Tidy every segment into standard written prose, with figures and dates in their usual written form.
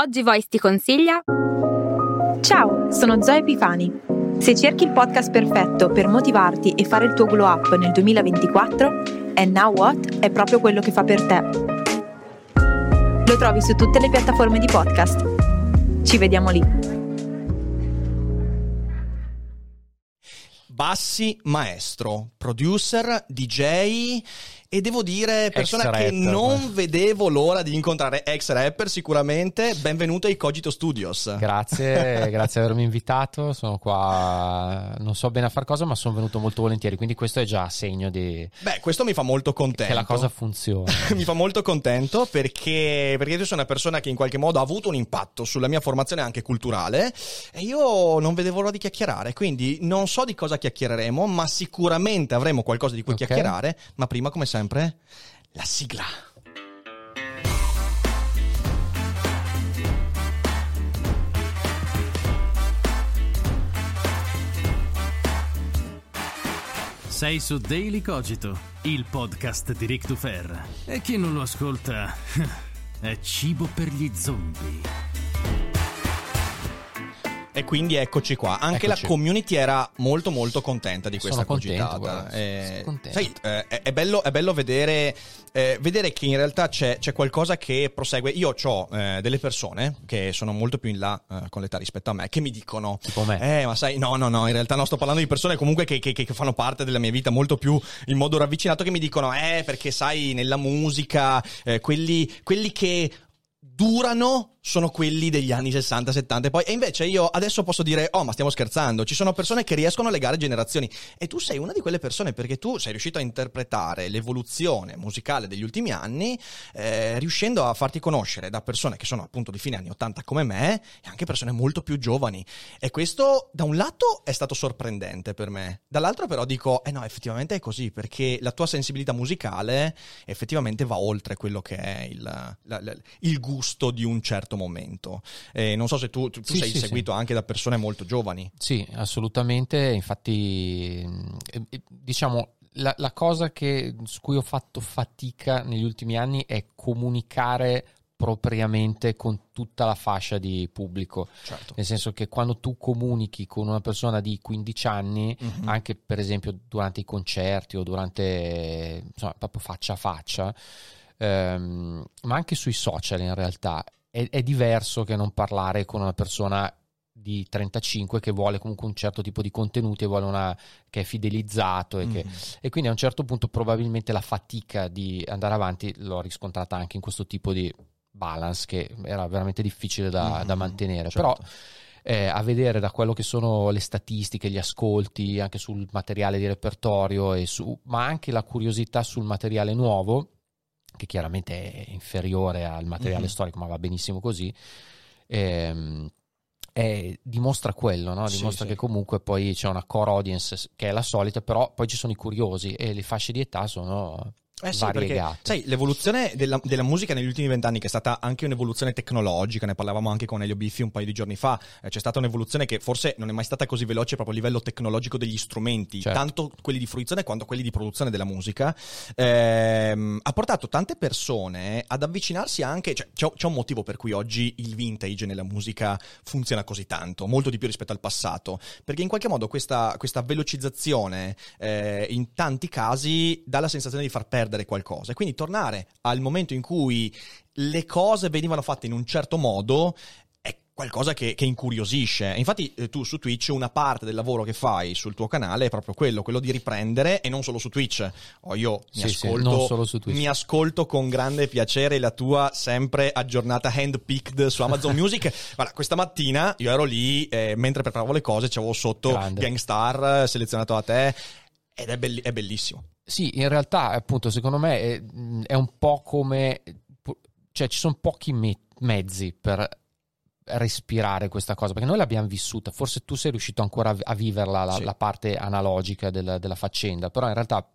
Oggi Voice ti consiglia... Ciao, sono Zoe Pifani. Se cerchi il podcast perfetto per motivarti e fare il tuo glow up nel 2024, And Now What? È proprio quello che fa per te. Lo trovi su tutte le piattaforme di podcast. Ci vediamo lì. Bassi Maestro, producer, DJ... E devo dire, persona ex-rapper, che non vedevo l'ora di incontrare, ex rapper sicuramente, benvenuto ai Cogito Studios. Grazie, grazie di avermi invitato, sono qua, non so bene a far cosa, ma sono venuto molto volentieri, quindi questo è già segno di... Beh, questo mi fa molto contento. Che la cosa funziona. Mi fa molto contento perché io sono una persona che in qualche modo ha avuto un impatto sulla mia formazione anche culturale e io non vedevo l'ora di chiacchierare, quindi non so di cosa chiacchiereremo, ma sicuramente avremo qualcosa di cui chiacchierare, ma prima come sempre... la sigla. Sei su Daily Cogito, il podcast di Rick Dufer. E chi non lo ascolta è cibo per gli zombie. E quindi eccoci qua. Anche eccoci. La community era molto molto contenta di questa cogitata. Sai, è bello vedere che in realtà c'è qualcosa che prosegue. Io ho delle persone che sono molto più in là con l'età rispetto a me, che mi dicono tipo me. Ma sai, no, in realtà no, sto parlando di persone comunque che fanno parte della mia vita molto più in modo ravvicinato, che mi dicono perché sai, nella musica quelli che durano sono quelli degli anni 60-70 poi, e invece io adesso posso dire ma stiamo scherzando, ci sono persone che riescono a legare generazioni e tu sei una di quelle persone, perché tu sei riuscito a interpretare l'evoluzione musicale degli ultimi anni riuscendo a farti conoscere da persone che sono appunto di fine anni 80 come me e anche persone molto più giovani, e questo da un lato è stato sorprendente per me, dall'altro però dico no, effettivamente è così, perché la tua sensibilità musicale effettivamente va oltre quello che è il gusto di un certo momento. Non so se tu sì, sei seguito anche da persone molto giovani. Sì, assolutamente. Infatti, diciamo, la cosa su cui ho fatto fatica negli ultimi anni è comunicare propriamente con tutta la fascia di pubblico, certo. Nel senso che quando tu comunichi con una persona di 15 anni, mm-hmm. anche per esempio durante i concerti o durante, insomma, proprio faccia a faccia, ma anche sui social in realtà, è diverso che non parlare con una persona di 35 che vuole comunque un certo tipo di contenuti e vuole che è fidelizzato e quindi a un certo punto probabilmente la fatica di andare avanti l'ho riscontrata anche in questo tipo di balance che era veramente difficile da mantenere, certo. Però a vedere da quello che sono le statistiche, gli ascolti anche sul materiale di repertorio ma anche la curiosità sul materiale nuovo, che chiaramente è inferiore al materiale storico, ma va benissimo così, dimostra quello, no? Dimostra che comunque poi c'è una core audience che è la solita, però poi ci sono i curiosi e le fasce di età sono... variegate. Perché, sai, l'evoluzione della musica negli ultimi 20 anni, che è stata anche un'evoluzione tecnologica, ne parlavamo anche con Elio Biffi un paio di giorni fa, c'è stata un'evoluzione che forse non è mai stata così veloce proprio a livello tecnologico degli strumenti, certo. Tanto quelli di fruizione quanto quelli di produzione della musica, ha portato tante persone ad avvicinarsi anche, cioè, c'è un motivo per cui oggi il vintage nella musica funziona così tanto, molto di più rispetto al passato, perché in qualche modo questa velocizzazione in tanti casi dà la sensazione di far perdere qualcosa, e quindi tornare al momento in cui le cose venivano fatte in un certo modo è qualcosa che incuriosisce. Infatti tu su Twitch una parte del lavoro che fai sul tuo canale è proprio quello di riprendere, e non solo su Twitch. Io mi ascolto con grande piacere la tua sempre aggiornata handpicked su Amazon Music. Guarda, questa mattina io ero lì mentre preparavo le cose, c'avevo sotto Gangster selezionato da te, ed è bellissimo. Sì, in realtà appunto secondo me è un po' come, cioè ci sono pochi mezzi per respirare questa cosa, perché noi l'abbiamo vissuta, forse tu sei riuscito ancora a viverla la parte analogica della faccenda, però in realtà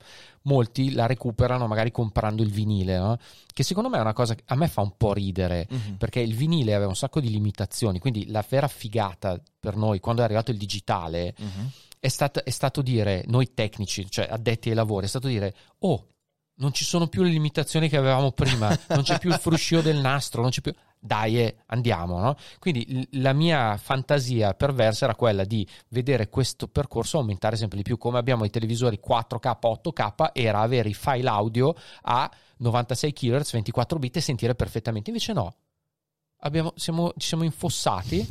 molti la recuperano magari comprando il vinile, no? Che secondo me è una cosa che a me fa un po' ridere, perché il vinile aveva un sacco di limitazioni, quindi la vera figata per noi quando è arrivato il digitale... È stato dire, noi tecnici, cioè addetti ai lavori, è stato dire, non ci sono più le limitazioni che avevamo prima, non c'è più il fruscio del nastro, non c'è più... dai, andiamo, no? Quindi la mia fantasia perversa era quella di vedere questo percorso aumentare sempre di più, come abbiamo i televisori 4K, 8K, era avere i file audio a 96 kHz, 24 bit e sentire perfettamente. Invece no, ci siamo infossati,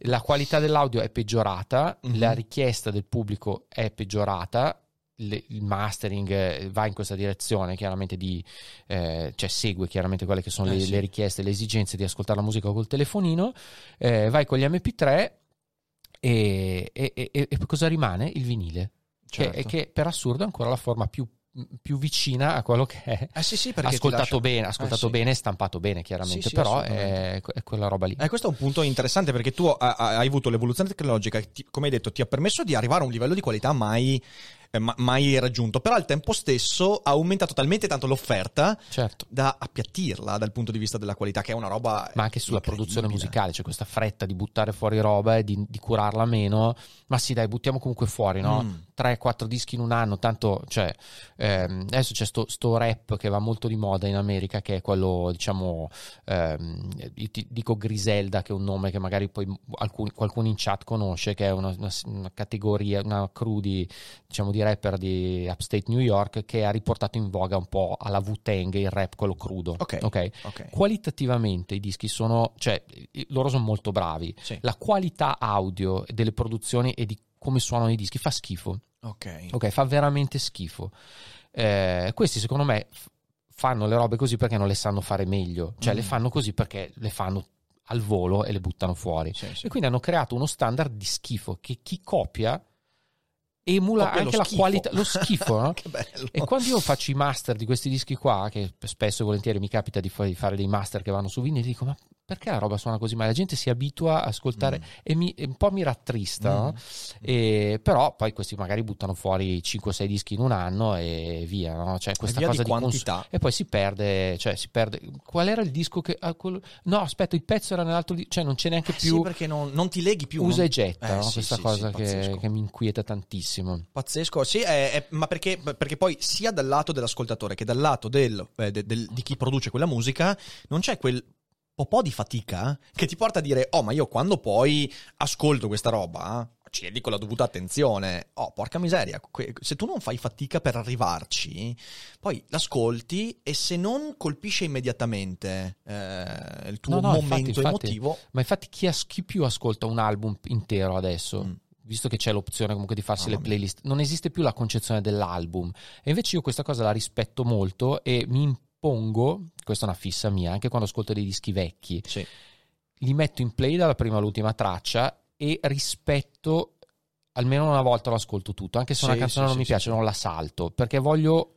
la qualità dell'audio è peggiorata, la richiesta del pubblico è peggiorata, il mastering va in questa direzione chiaramente di cioè segue chiaramente quelle che sono le richieste, le esigenze di ascoltare la musica col telefonino, vai con gli MP3 e cosa rimane? Il vinile, certo. che per assurdo è ancora la forma più vicina a quello che è ascoltato bene, stampato bene chiaramente, però è quella roba lì. Questo è un punto interessante, perché tu hai avuto l'evoluzione tecnologica che come hai detto ti ha permesso di arrivare a un livello di qualità mai raggiunto, però al tempo stesso ha aumentato talmente tanto l'offerta, certo, da appiattirla dal punto di vista della qualità, che è una roba, ma anche sulla produzione musicale c'è questa fretta di buttare fuori roba e di curarla meno, ma sì dai, buttiamo comunque fuori, no? 3-4 dischi in un anno, tanto, cioè adesso c'è sto rap che va molto di moda in America, che è quello, diciamo, io ti dico Griselda, che è un nome che magari poi qualcuno in chat conosce, che è una categoria, una crew di, diciamo, di rapper di Upstate New York, che ha riportato in voga un po' alla Wu-Tang il rap, quello crudo. Okay. Qualitativamente i dischi sono, cioè loro sono molto bravi, sì. La qualità audio delle produzioni e di come suonano i dischi fa schifo, ok, fa veramente schifo. Questi secondo me fanno le robe così perché non le sanno fare meglio, cioè le fanno così perché le fanno al volo e le buttano fuori, sì. E quindi hanno creato uno standard di schifo che chi copia emula anche la qualità, lo schifo, no? Che bello. E quando io faccio i master di questi dischi qua, che spesso e volentieri mi capita di fare dei master che vanno su vinile, dico: ma perché la roba suona così male? La gente si abitua a ascoltare e un po' mi rattrista, no? Però poi questi magari buttano fuori 5-6 dischi in un anno e via, no? Cioè questa via cosa di quantità e poi si perde. Qual era il disco che no, aspetta, il pezzo era nell'altro, cioè non c'è neanche più, sì, perché non ti leghi più, usa e getta, no? Sì, questa cosa che mi inquieta tantissimo. Pazzesco, sì, ma perché poi sia dal lato dell'ascoltatore che dal lato di chi produce quella musica non c'è quel po' di fatica che ti porta a dire: oh, ma io quando poi ascolto questa roba ci dedico la dovuta attenzione. Oh, porca miseria, se tu non fai fatica per arrivarci, poi l'ascolti e se non colpisce immediatamente il tuo momento emotivo. Ma infatti chi più ascolta un album intero adesso, visto che c'è l'opzione comunque di farsi le playlist, non esiste più la concezione dell'album, e invece io questa cosa la rispetto molto e mi pongo, questa è una fissa mia, anche quando ascolto dei dischi vecchi, sì, li metto in play dalla prima all'ultima traccia e rispetto, almeno una volta lo ascolto tutto, anche se una canzone non mi piace, non la salto, perché voglio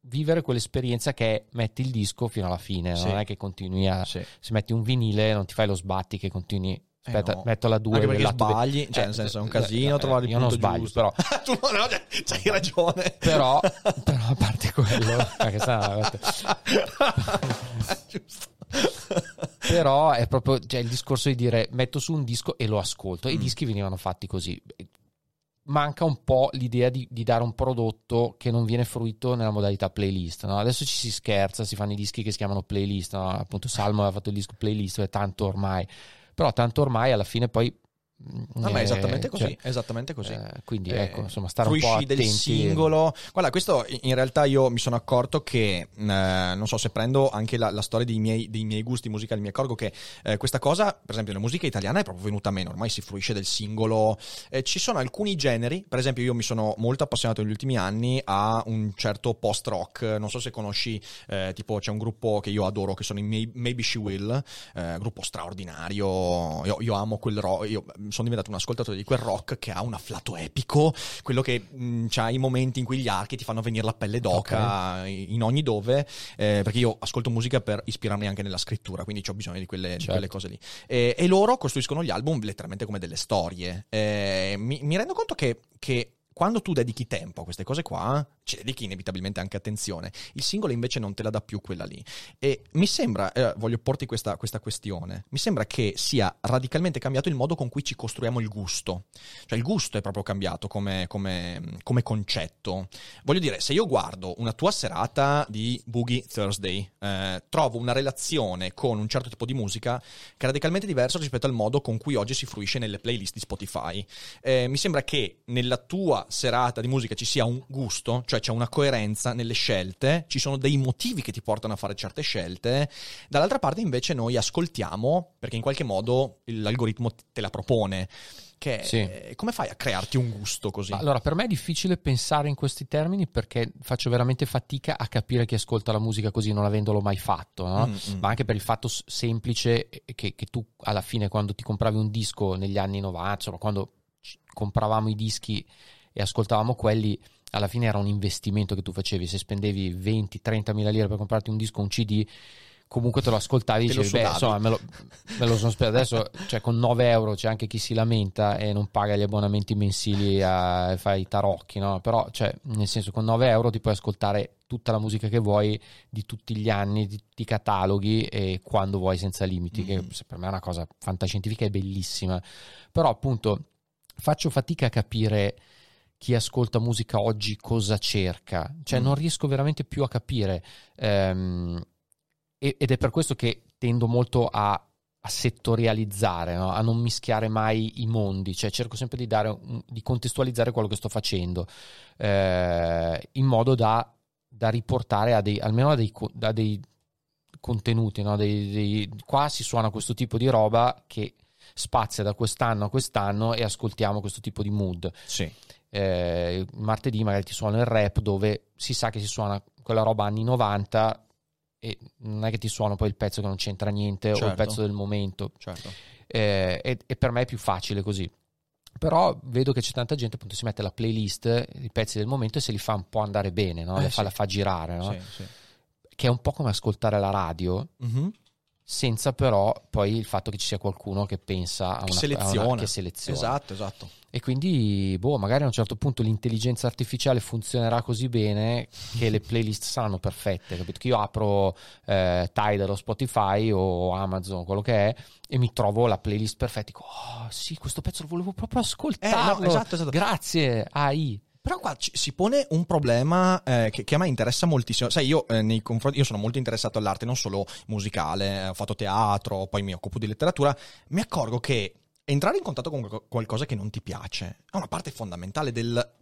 vivere quell'esperienza che è: metti il disco fino alla fine, non è che continui a... Se metti un vinile non ti fai lo sbatti che continui... Aspetta, no, metto la 2, anche perché sbagli, cioè nel senso è un casino trovare il punto giusto. Però tu c'hai ragione, però a parte quello giusto. Però è proprio, cioè, il discorso di dire: metto su un disco e lo ascolto. I dischi venivano fatti così. Manca un po' l'idea di dare un prodotto che non viene fruito nella modalità playlist, no? Adesso ci si scherza, si fanno i dischi che si chiamano playlist, no? Appunto Salmo aveva fatto il disco playlist, è tanto ormai. Però tanto ormai alla fine poi... ma è esattamente così, cioè, quindi ecco, insomma, stare un po' attenti del singolo. Guarda, questo in realtà io mi sono accorto che non so se prendo anche la storia dei miei gusti musicali, mi accorgo che questa cosa, per esempio, nella musica italiana è proprio venuta meno, ormai si fruisce del singolo. Ci sono alcuni generi, per esempio io mi sono molto appassionato negli ultimi anni a un certo post rock, non so se conosci, tipo c'è un gruppo che io adoro che sono i Maybe She Will, gruppo straordinario, io amo quel rock, sono diventato un ascoltatore di quel rock che ha un afflato epico, quello che c'ha i momenti in cui gli archi ti fanno venire la pelle d'oca, in ogni dove, perché io ascolto musica per ispirarmi anche nella scrittura, quindi ho bisogno di quelle cose lì, e loro costruiscono gli album letteralmente come delle storie. Mi rendo conto che quando tu dedichi tempo a queste cose qua, ci dedichi inevitabilmente anche attenzione. Il singolo invece non te la dà più quella lì. E mi sembra, voglio porti questa questione, mi sembra che sia radicalmente cambiato il modo con cui ci costruiamo il gusto. Cioè il gusto è proprio cambiato come concetto. Voglio dire, se io guardo una tua serata di Boogie Thursday, trovo una relazione con un certo tipo di musica che è radicalmente diversa rispetto al modo con cui oggi si fruisce nelle playlist di Spotify. Mi sembra che nella tua serata di musica ci sia un gusto, cioè c'è una coerenza nelle scelte, ci sono dei motivi che ti portano a fare certe scelte. Dall'altra parte invece noi ascoltiamo perché in qualche modo l'algoritmo te la propone. Che sì. Come fai a crearti un gusto così? Allora, per me è difficile pensare in questi termini perché faccio veramente fatica a capire chi ascolta la musica così, non avendolo mai fatto, no? Ma anche per il fatto semplice che tu alla fine quando ti compravi un disco negli anni 90, insomma, quando compravamo i dischi e ascoltavamo quelli, alla fine era un investimento che tu facevi. Se spendevi 20-30 mila lire per comprarti un disco, un CD, comunque te lo ascoltavi e dicevi, beh, insomma, me lo sono speso. Adesso, cioè, con 9 euro c'è anche chi si lamenta e non paga gli abbonamenti mensili e fa i tarocchi, no? Però, cioè, nel senso, con 9 euro ti puoi ascoltare tutta la musica che vuoi di tutti gli anni, di cataloghi, e quando vuoi senza limiti, che per me è una cosa fantascientifica e bellissima. Però, appunto, faccio fatica a capire chi ascolta musica oggi cosa cerca, cioè non riesco veramente più a capire, ed è per questo che tendo molto a settorializzare, no? A non mischiare mai i mondi, cioè cerco sempre di di contestualizzare quello che sto facendo, in modo da riportare a dei contenuti, no? Qua si suona questo tipo di roba che spazia da quest'anno a quest'anno e ascoltiamo questo tipo di mood. Sì. Martedì magari ti suono il rap dove si sa che si suona quella roba anni 90 e non è che ti suono poi il pezzo che non c'entra niente, certo, o il pezzo del momento, certo. E per me è più facile così, però vedo che c'è tanta gente, appunto, si mette la playlist, i pezzi del momento, e se li fa un po' andare bene, no? La fa girare, no? Sì. Che è un po' come ascoltare la radio, senza però poi il fatto che ci sia qualcuno che pensa che seleziona. Esatto. E quindi, magari a un certo punto l'intelligenza artificiale funzionerà così bene che le playlist saranno perfette, capito? Che io apro Tidal o Spotify o Amazon, quello che è, e mi trovo la playlist perfetta. Dico, oh sì, questo pezzo lo volevo proprio ascoltarlo. Esatto. Grazie, AI. Però qua si pone un problema che a me interessa moltissimo. Sai, io sono molto interessato all'arte, non solo musicale, ho fatto teatro, poi mi occupo di letteratura. Mi accorgo che entrare in contatto con qualcosa che non ti piace è una parte fondamentale del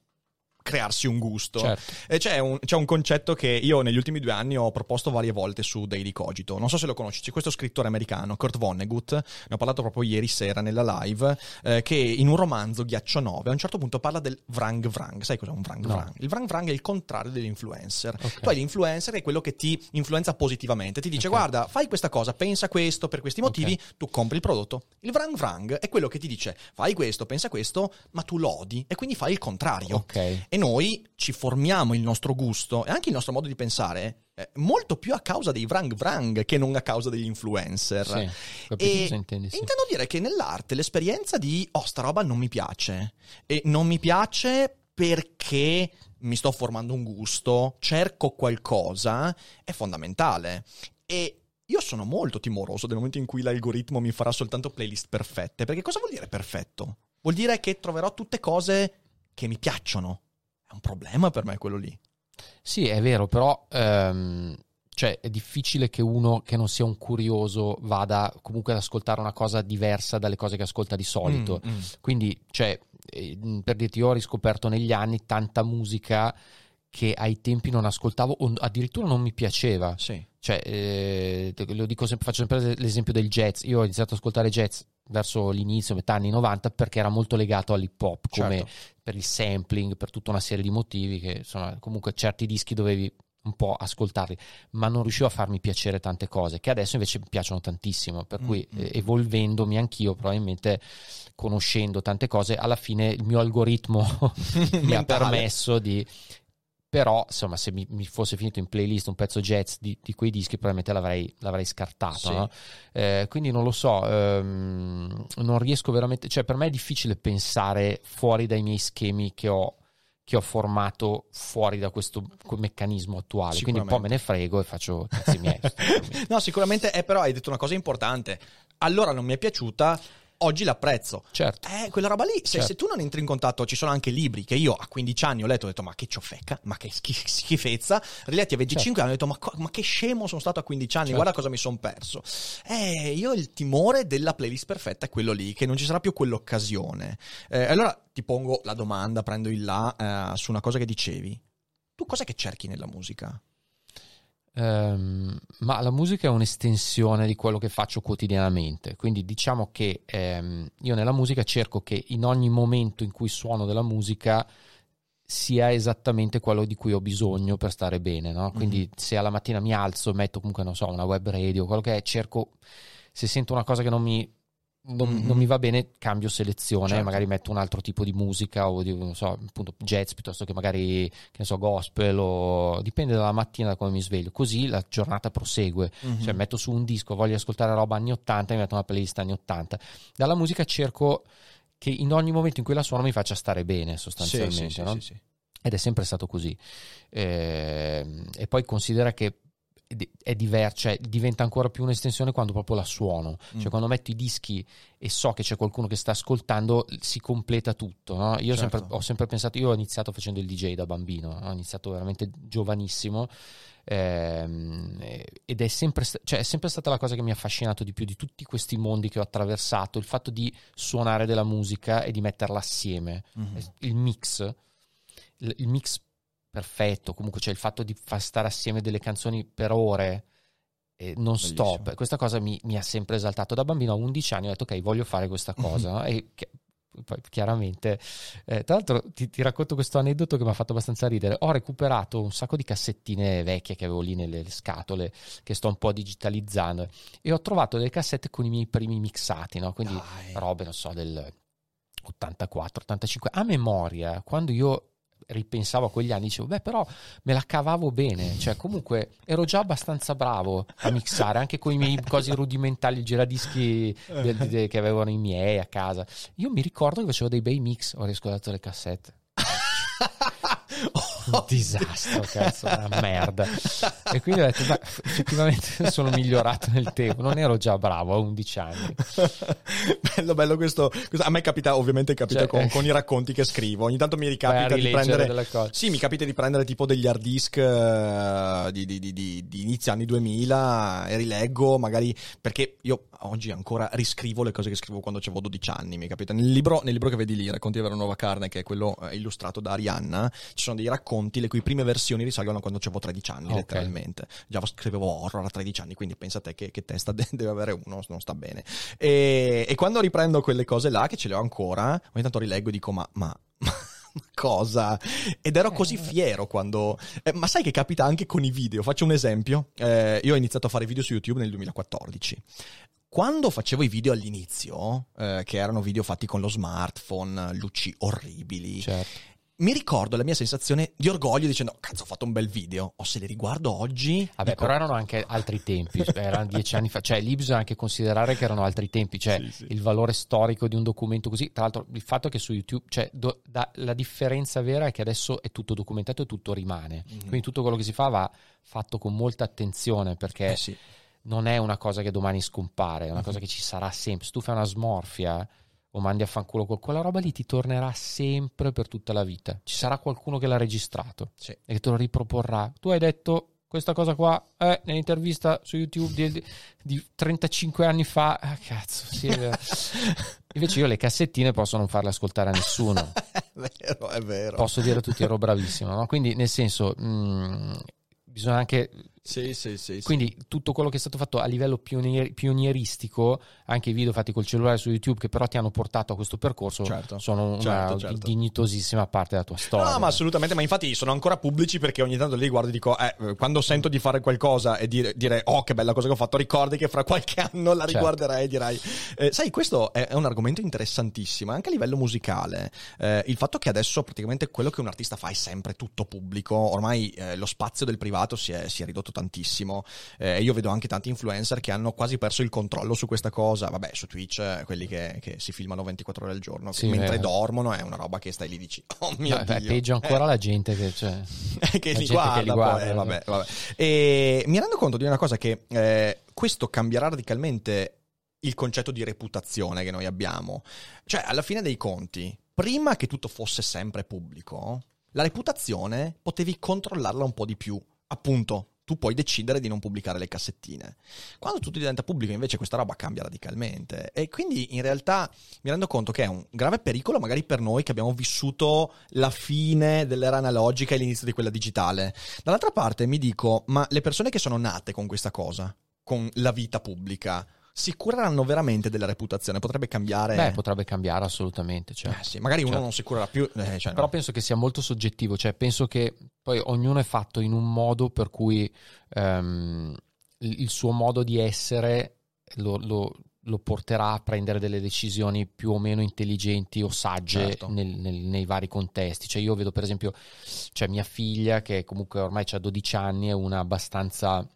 crearsi un gusto. Certo. E c'è un concetto che io negli ultimi 2 anni ho proposto varie volte su Daily Cogito. Non so se lo conosci, c'è questo scrittore americano, Kurt Vonnegut, ne ho parlato proprio ieri sera nella live, che in un romanzo, Ghiaccio nove, a un certo punto parla del vrang vrang. Sai cos'è un vrang vrang? No. Il vrang vrang è il contrario dell'influencer. Okay. Tu hai l'influencer, è quello che ti influenza positivamente, ti dice, okay, guarda, fai questa cosa, pensa questo, per questi motivi, okay, tu compri il prodotto. Il vrang vrang è quello che ti dice, fai questo, pensa questo, ma tu lodi e quindi fai il contrario. Ok. E noi ci formiamo il nostro gusto e anche il nostro modo di pensare molto più a causa dei vrang vrang che non a causa degli influencer. Sì, capito cosa intendi, sì. Intendo dire che nell'arte l'esperienza di sta roba non mi piace, e non mi piace perché mi sto formando un gusto, cerco qualcosa, è fondamentale. E io sono molto timoroso del momento in cui l'algoritmo mi farà soltanto playlist perfette, perché cosa vuol dire perfetto? Vuol dire che troverò tutte cose che mi piacciono. È un problema per me quello lì. Sì, è vero, però cioè è difficile che uno che non sia un curioso vada comunque ad ascoltare una cosa diversa dalle cose che ascolta di solito. Quindi, cioè, per dirti, io ho riscoperto negli anni tanta musica che ai tempi non ascoltavo o addirittura non mi piaceva. Sì. Cioè, lo dico sempre, faccio sempre l'esempio del jazz. Io ho iniziato ad ascoltare jazz verso l'inizio, metà anni 90, perché era molto legato all'hip hop, come, certo, per il sampling, per tutta una serie di motivi che, insomma, comunque certi dischi dovevi un po' ascoltarli, ma non riuscivo a farmi piacere tante cose che adesso invece mi piacciono tantissimo, per cui evolvendomi anch'io, probabilmente conoscendo tante cose, alla fine il mio algoritmo mi ha permesso di... Però, insomma, se mi fosse finito in playlist un pezzo jazz di quei dischi, probabilmente l'avrei scartato. Sì. No? Quindi non lo so, non riesco veramente... Cioè, per me è difficile pensare fuori dai miei schemi che ho, che ho formato fuori da questo meccanismo attuale, quindi un po' me ne frego e faccio cazzi miei. No, sicuramente è, però hai detto una cosa importante, allora non mi è piaciuta, oggi l'apprezzo. Certo. Quella roba lì, se tu non entri in contatto, ci sono anche libri che io a 15 anni ho letto e ho detto ma che ciofecca, ma che schifezza, riletti a 25 anni ho detto ma che scemo sono stato a 15 anni, guarda cosa mi sono perso. Io il timore della playlist perfetta è quello lì, che non ci sarà più quell'occasione. Allora ti pongo la domanda, prendo il là su una cosa che dicevi. Tu cos'è che cerchi nella musica? Ma la musica è un'estensione di quello che faccio quotidianamente, quindi diciamo che io nella musica cerco che in ogni momento in cui suono della musica sia esattamente quello di cui ho bisogno per stare bene, no? Quindi se alla mattina mi alzo e metto comunque, non so, una web radio, quello che è, cerco, se sento una cosa che non mi va bene, cambio selezione, magari metto un altro tipo di musica o di, non so, appunto jazz, piuttosto che magari, che ne so, gospel, o dipende dalla mattina, da come mi sveglio, così la giornata prosegue. Cioè metto su un disco, voglio ascoltare roba anni 80, mi metto una playlist anni 80. Dalla musica cerco che in ogni momento in cui la suono mi faccia stare bene, sostanzialmente, no? Sì. Ed è sempre stato così. E poi considera che è diversa, cioè diventa ancora più un'estensione quando proprio la suono, cioè quando metto i dischi e so che c'è qualcuno che sta ascoltando, si completa tutto, no? Io ho sempre pensato, io ho iniziato facendo il DJ da bambino, ho iniziato veramente giovanissimo, ed è sempre stata la cosa che mi ha affascinato di più di tutti questi mondi che ho attraversato, il fatto di suonare della musica e di metterla assieme, il mix perfetto, comunque c'è il fatto di far stare assieme delle canzoni per ore non Bellissimo. Stop, questa cosa mi ha sempre esaltato da bambino. A 11 anni ho detto ok, voglio fare questa cosa, no? E poi chiaramente tra l'altro ti racconto questo aneddoto che mi ha fatto abbastanza ridere. Ho recuperato un sacco di cassettine vecchie che avevo lì nelle scatole, che sto un po' digitalizzando, e ho trovato delle cassette con i miei primi mixati, no? Quindi robe, non so, del 84-85 a memoria. Quando io ripensavo a quegli anni, dicevo beh, però me la cavavo bene, cioè comunque ero già abbastanza bravo a mixare, anche con i miei cosi rudimentali, i giradischi che avevano i miei a casa. Io mi ricordo che facevo dei bei mix. Ho riscoperto le cassette, un disastro, cazzo, una merda. E quindi ho detto ma effettivamente sono migliorato nel tempo, non ero già bravo a 11 anni. Bello questo a me capita, ovviamente capita, cioè, con i racconti che scrivo, ogni tanto mi ricapita di prendere tipo degli hard disk di inizio anni 2000 e rileggo, magari, perché io oggi ancora riscrivo le cose che scrivo quando avevo 12 anni, mi capita. Nel libro che vedi lì, Racconti della nuova carne, che è quello illustrato da Arianna, ci sono dei racconti le cui prime versioni risalgono quando avevo 13 anni, letteralmente. Già scrivevo horror a 13 anni, quindi pensate che testa deve avere uno, non sta bene. E quando riprendo quelle cose là, che ce le ho ancora, ogni tanto rileggo e dico ma cosa? Ed ero così fiero quando... ma sai che capita anche con i video? Faccio un esempio. Io ho iniziato a fare video su YouTube nel 2014. Quando facevo i video all'inizio, che erano video fatti con lo smartphone, luci orribili... Certo. Mi ricordo la mia sensazione di orgoglio dicendo cazzo, ho fatto un bel video, o se li riguardo oggi... Vabbè, dico... però erano anche altri tempi, erano 10 anni fa, cioè lì bisogna anche considerare che erano altri tempi, cioè il valore storico di un documento così, tra l'altro il fatto è che su YouTube, cioè la differenza vera è che adesso è tutto documentato e tutto rimane, quindi tutto quello che si fa va fatto con molta attenzione, perché non è una cosa che domani scompare, è una cosa che ci sarà sempre. Se tu fai una smorfia o mandi a fanculo quella roba lì, ti tornerà sempre per tutta la vita. Ci sarà qualcuno che l'ha registrato e che te lo riproporrà. Tu hai detto questa cosa qua nell'intervista su YouTube di 35 anni fa. Cazzo, sì. Invece io le cassettine posso non farle ascoltare a nessuno. È vero. Posso dire a tutti ero bravissimo, no? Quindi nel senso... bisogna anche... Sì. Quindi tutto quello che è stato fatto a livello pionieristico, anche i video fatti col cellulare su YouTube, che però ti hanno portato a questo percorso, sono una dignitosissima parte della tua storia. No, ma assolutamente, ma infatti sono ancora pubblici, perché ogni tanto li guardo e dico, quando sento di fare qualcosa e dire oh, che bella cosa che ho fatto, ricordi che fra qualche anno la riguarderai e dirai... sai, questo è un argomento interessantissimo, anche a livello musicale. Il fatto che adesso praticamente quello che un artista fa è sempre tutto pubblico, ormai lo spazio del privato si è ridotto tantissimo, io vedo anche tanti influencer che hanno quasi perso il controllo su questa cosa, vabbè, su Twitch quelli che si filmano 24 ore al giorno, sì, mentre dormono, è una roba che stai lì dici oh mio Dio, è peggio ancora la gente che, cioè, che li guarda, poi, vabbè. E mi rendo conto di una cosa, che questo cambierà radicalmente il concetto di reputazione che noi abbiamo, cioè alla fine dei conti, prima che tutto fosse sempre pubblico, la reputazione potevi controllarla un po' di più, appunto, tu puoi decidere di non pubblicare le cassettine. Quando tutto diventa pubblico invece questa roba cambia radicalmente, e quindi in realtà mi rendo conto che è un grave pericolo magari per noi che abbiamo vissuto la fine dell'era analogica e l'inizio di quella digitale. Dall'altra parte mi dico, ma le persone che sono nate con questa cosa, con la vita pubblica, si cureranno veramente della reputazione? Potrebbe cambiare? Beh, potrebbe cambiare assolutamente, cioè. Sì, magari uno non si curerà più, cioè, però no. Penso che sia molto soggettivo, cioè penso che poi ognuno è fatto in un modo per cui il suo modo di essere lo porterà a prendere delle decisioni più o meno intelligenti o sagge, certo, nei vari contesti. Cioè io vedo per esempio, cioè mia figlia, che comunque ormai ha 12 anni, è una abbastanza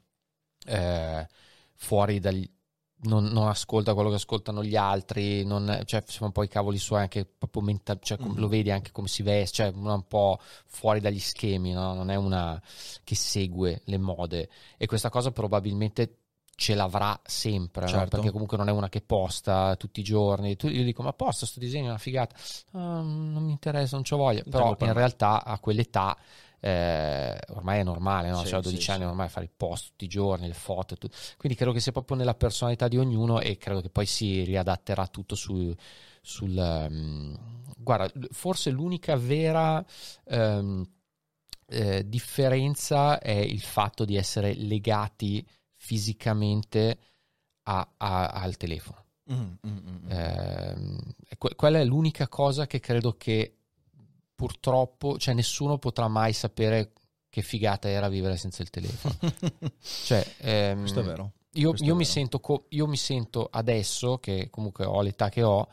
fuori dal... Non ascolta quello che ascoltano gli altri, cioè sono un po' i cavoli suoi, anche proprio cioè, lo vedi anche come si veste, cioè un po' fuori dagli schemi, no? Non è una che segue le mode, e questa cosa probabilmente ce l'avrà sempre, certo, no? Perché comunque non è una che posta tutti i giorni. Io dico, ma posta sto disegno, è una figata, non mi interessa, non c'ho voglia, però in realtà a quell'età ormai è normale, no? Sì, cioè a 12 anni ormai fare il post tutti i giorni, le foto, quindi credo che sia proprio nella personalità di ognuno, e credo che poi si riadatterà tutto sul guarda, forse l'unica vera differenza è il fatto di essere legati fisicamente al telefono. Quella è l'unica cosa che credo che purtroppo, cioè nessuno potrà mai sapere che figata era vivere senza il telefono. Cioè, questo è vero. Questo è vero. Io mi sento adesso, che comunque ho l'età che ho,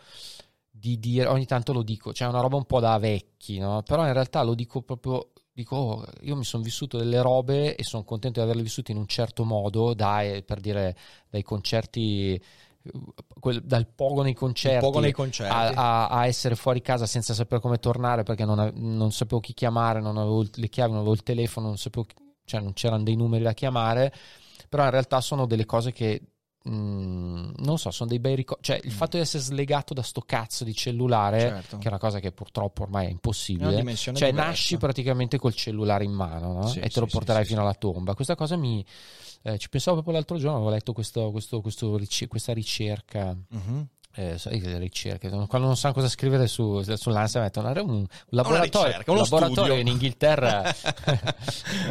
di dire, ogni tanto lo dico, cioè è una roba un po' da vecchi, no? Però in realtà lo dico proprio, io mi sono vissuto delle robe e sono contento di averle vissute in un certo modo, per dire, dai concerti... dal pogo nei concerti, a essere fuori casa senza sapere come tornare, perché non sapevo chi chiamare, non avevo le chiavi, non avevo il telefono, non sapevo cioè non c'erano dei numeri da chiamare. Però in realtà sono delle cose che non so, sono dei bei ricordi, cioè il fatto di essere slegato da sto cazzo di cellulare, certo, che è una cosa che purtroppo ormai è impossibile, è cioè diversa. Nasci praticamente col cellulare in mano, no? Sì, e te lo porterai fino alla tomba. Questa cosa mi... ci pensavo proprio l'altro giorno, avevo letto questa ricerca, quando non sanno cosa scrivere sull'ANSA mettono un laboratorio, in Inghilterra ha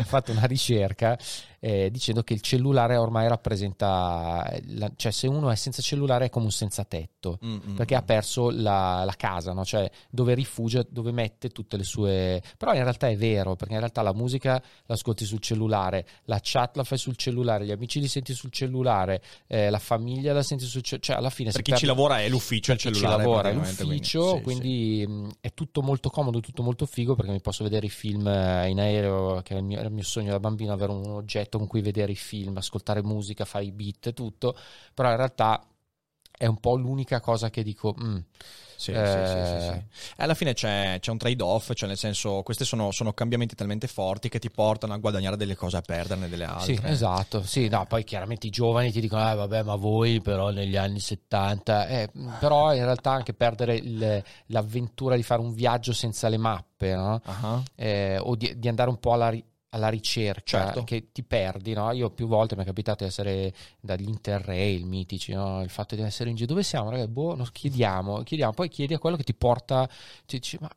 fatto una ricerca dicendo che il cellulare ormai rappresenta cioè se uno è senza cellulare è come un senza tetto, perché ha perso la casa, no? Cioè dove rifugia, dove mette tutte le sue... Però in realtà è vero, perché in realtà la musica l'ascolti sul cellulare, la chat la fai sul cellulare, gli amici li senti sul cellulare, la famiglia la senti sul cellulare, cioè alla fine per chi ci lavora è l'ufficio, il cellulare ci lavora, è l'ufficio, quindi è tutto molto comodo, tutto molto figo, perché mi posso vedere i film in aereo, che era il mio sogno da bambino, avere un oggetto con cui vedere i film, ascoltare musica, fare i beat, tutto. Però in realtà è un po' l'unica cosa che dico... Sì. Alla fine c'è un trade-off, cioè nel senso, questi sono cambiamenti talmente forti che ti portano a guadagnare delle cose, a perderne delle altre. Sì, esatto. Sì, no, poi chiaramente i giovani ti dicono vabbè, ma voi però negli anni 70, però in realtà anche perdere l'avventura di fare un viaggio senza le mappe, no? O di andare un po' alla ricerca, certo, che ti perdi, no? Io più volte mi è capitato di essere dagli interrail mitici, no? Il fatto di essere in giro, dove siamo ragazzi? Boh, no, chiediamo, poi chiedi a quello che ti porta, dici, ma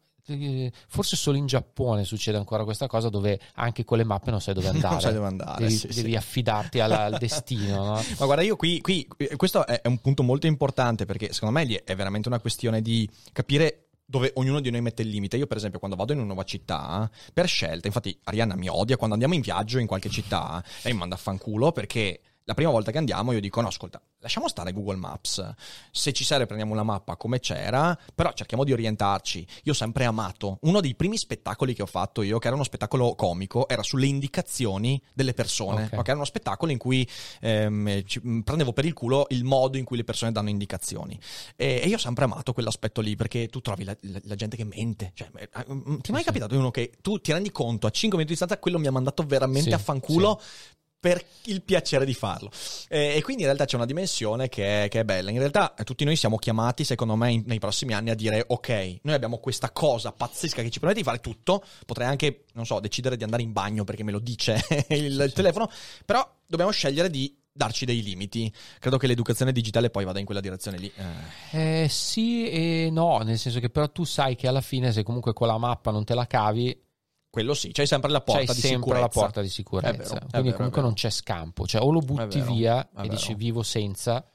forse solo in Giappone succede ancora questa cosa, dove anche con le mappe non sai dove andare, devi affidarti al destino, no? Ma guarda, io qui questo è un punto molto importante, perché secondo me è veramente una questione di capire dove ognuno di noi mette il limite. Io per esempio quando vado in una nuova città, per scelta, infatti Arianna mi odia quando andiamo in viaggio in qualche città, lei mi manda a fanculo perché... la prima volta che andiamo io dico no, ascolta, lasciamo stare Google Maps, se ci serve prendiamo una mappa come c'era, però cerchiamo di orientarci. Io ho sempre amato, uno dei primi spettacoli che ho fatto io, che era uno spettacolo comico, era sulle indicazioni delle persone, okay. Era uno spettacolo in cui prendevo per il culo il modo in cui le persone danno indicazioni, e io ho sempre amato quell'aspetto lì, perché tu trovi la gente che mente, cioè, ti è mai capitato uno che tu ti rendi conto a 5 minuti di distanza quello mi ha mandato veramente a fanculo per il piacere di farlo, e quindi in realtà c'è una dimensione che è bella. In realtà tutti noi siamo chiamati, secondo me, nei prossimi anni a dire ok, noi abbiamo questa cosa pazzesca che ci permette di fare tutto, potrei anche, non so, decidere di andare in bagno perché me lo dice il telefono, però dobbiamo scegliere di darci dei limiti. Credo che l'educazione digitale poi vada in quella direzione lì. Sì e no, nel senso che però tu sai che alla fine se comunque con la mappa non te la cavi, quello sì, c'hai sempre la porta di sicurezza. C'hai sempre la porta di sicurezza. Vero, quindi comunque non c'è scampo, cioè o lo butti via e dici vivo senza,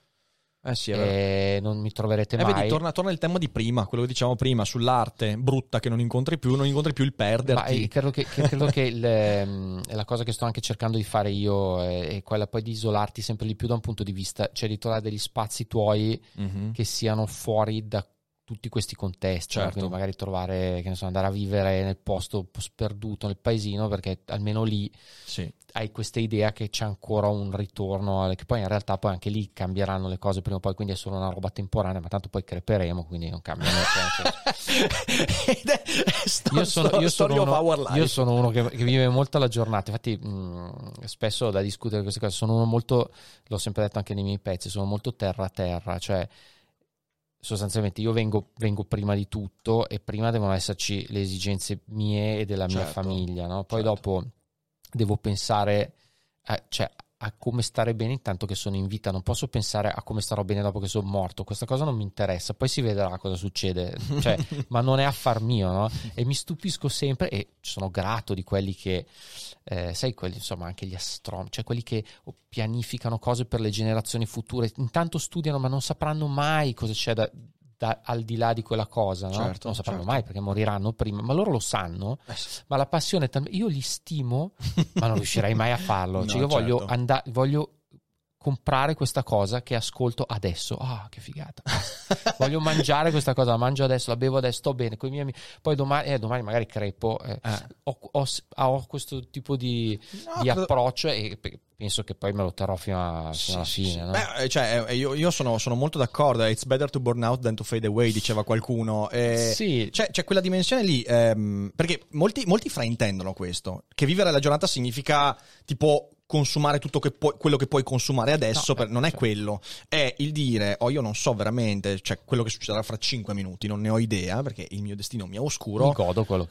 non mi troverete mai. Vedi, torna il tema di prima, quello che dicevamo prima sull'arte brutta che non incontri più il perderti. Ma credo che la cosa che sto anche cercando di fare io è quella poi di isolarti sempre di più da un punto di vista, cioè di trovare degli spazi tuoi che siano fuori da tutti questi contesti, certo. Quindi magari trovare, che ne so, andare a vivere nel posto sperduto, nel paesino, perché almeno lì hai questa idea che c'è ancora un ritorno, che poi in realtà poi anche lì cambieranno le cose prima o poi, quindi è solo una roba temporanea, ma tanto poi creperemo, quindi non cambia io sono uno che vive molto la giornata, infatti spesso da discutere queste cose, sono uno molto, l'ho sempre detto anche nei miei pezzi, sono molto terra, cioè sostanzialmente io vengo prima di tutto e prima devono esserci le esigenze mie e della mia famiglia, no? Poi dopo devo pensare a come stare bene intanto che sono in vita, non posso pensare a come starò bene dopo che sono morto, questa cosa non mi interessa, poi si vedrà cosa succede, cioè, ma non è affar mio, no? E mi stupisco sempre e sono grato di quelli che sai, quelli insomma anche gli astronomi, cioè quelli che pianificano cose per le generazioni future, intanto studiano ma non sapranno mai cosa c'è al di là di quella cosa, no? Non sapranno mai perché moriranno prima, ma loro lo sanno, ma la passione io li stimo ma non riuscirei mai a farlo, no, cioè io voglio comprare questa cosa che ascolto adesso, che figata voglio mangiare questa cosa, la mangio adesso, la bevo adesso, sto bene con i miei amici, poi domani magari crepo ho questo tipo di approccio e penso che poi me lo terrò fino alla fine. No? Beh, cioè, io sono molto d'accordo. It's better to burn out than to fade away, diceva qualcuno. C'è quella dimensione lì, perché molti fraintendono questo, che vivere la giornata significa tipo consumare tutto quello che puoi consumare adesso, non è quello, è il dire io non so veramente, cioè, quello che succederà fra 5 minuti non ne ho idea perché il mio destino mi è oscuro, mi godo quello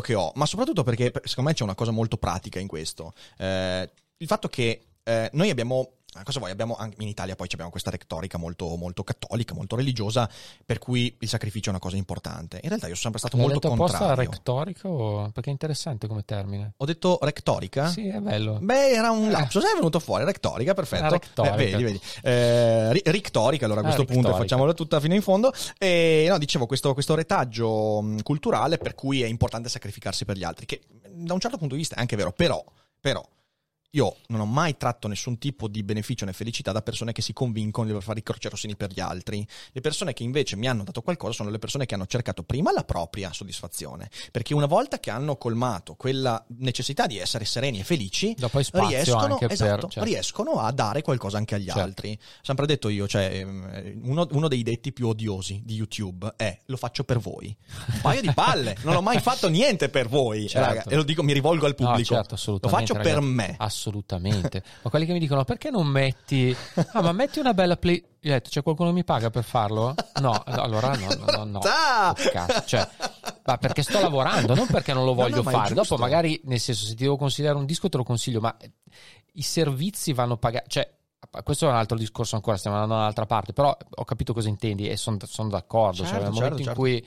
che ho, ma soprattutto perché secondo me c'è una cosa molto pratica in questo, il fatto che noi abbiamo, cosa vuoi, abbiamo anche in Italia, poi abbiamo questa retorica molto, molto cattolica, molto religiosa, per cui il sacrificio è una cosa importante. In realtà io sono sempre stato molto contrario. L'hai detto apposta retorica perché è interessante come termine? Ho detto retorica? Sì, è bello. Beh, era un lapsus, è venuto fuori, retorica, perfetto. Retorica. Vedi. Rictorica, allora a questo punto facciamola tutta fino in fondo. E no, dicevo, questo retaggio culturale per cui è importante sacrificarsi per gli altri, che da un certo punto di vista è anche vero, però io non ho mai tratto nessun tipo di beneficio né felicità da persone che si convincono di dover fare i crocerossini per gli altri. Le persone che invece mi hanno dato qualcosa sono le persone che hanno cercato prima la propria soddisfazione, perché una volta che hanno colmato quella necessità di essere sereni e felici, poi riescono a dare qualcosa anche agli altri. Sempre detto io, cioè, uno dei detti più odiosi di YouTube è lo faccio per voi. Un paio di palle, non ho mai fatto niente per voi, raga, e lo dico, mi rivolgo al pubblico, lo faccio per me. Assolutamente. Ma quelli che mi dicono perché non metti metti una bella play, io ho detto c'è qualcuno che mi paga per farlo? No, allora no. Cazzo. Cioè, ma perché sto lavorando, non perché non lo voglio fare. Dopo magari, nel senso, se ti devo consigliare un disco te lo consiglio, ma i servizi vanno pagati, cioè questo è un altro discorso ancora, stiamo andando da un'altra parte, però ho capito cosa intendi e sono d'accordo, certo, cioè nel momento in cui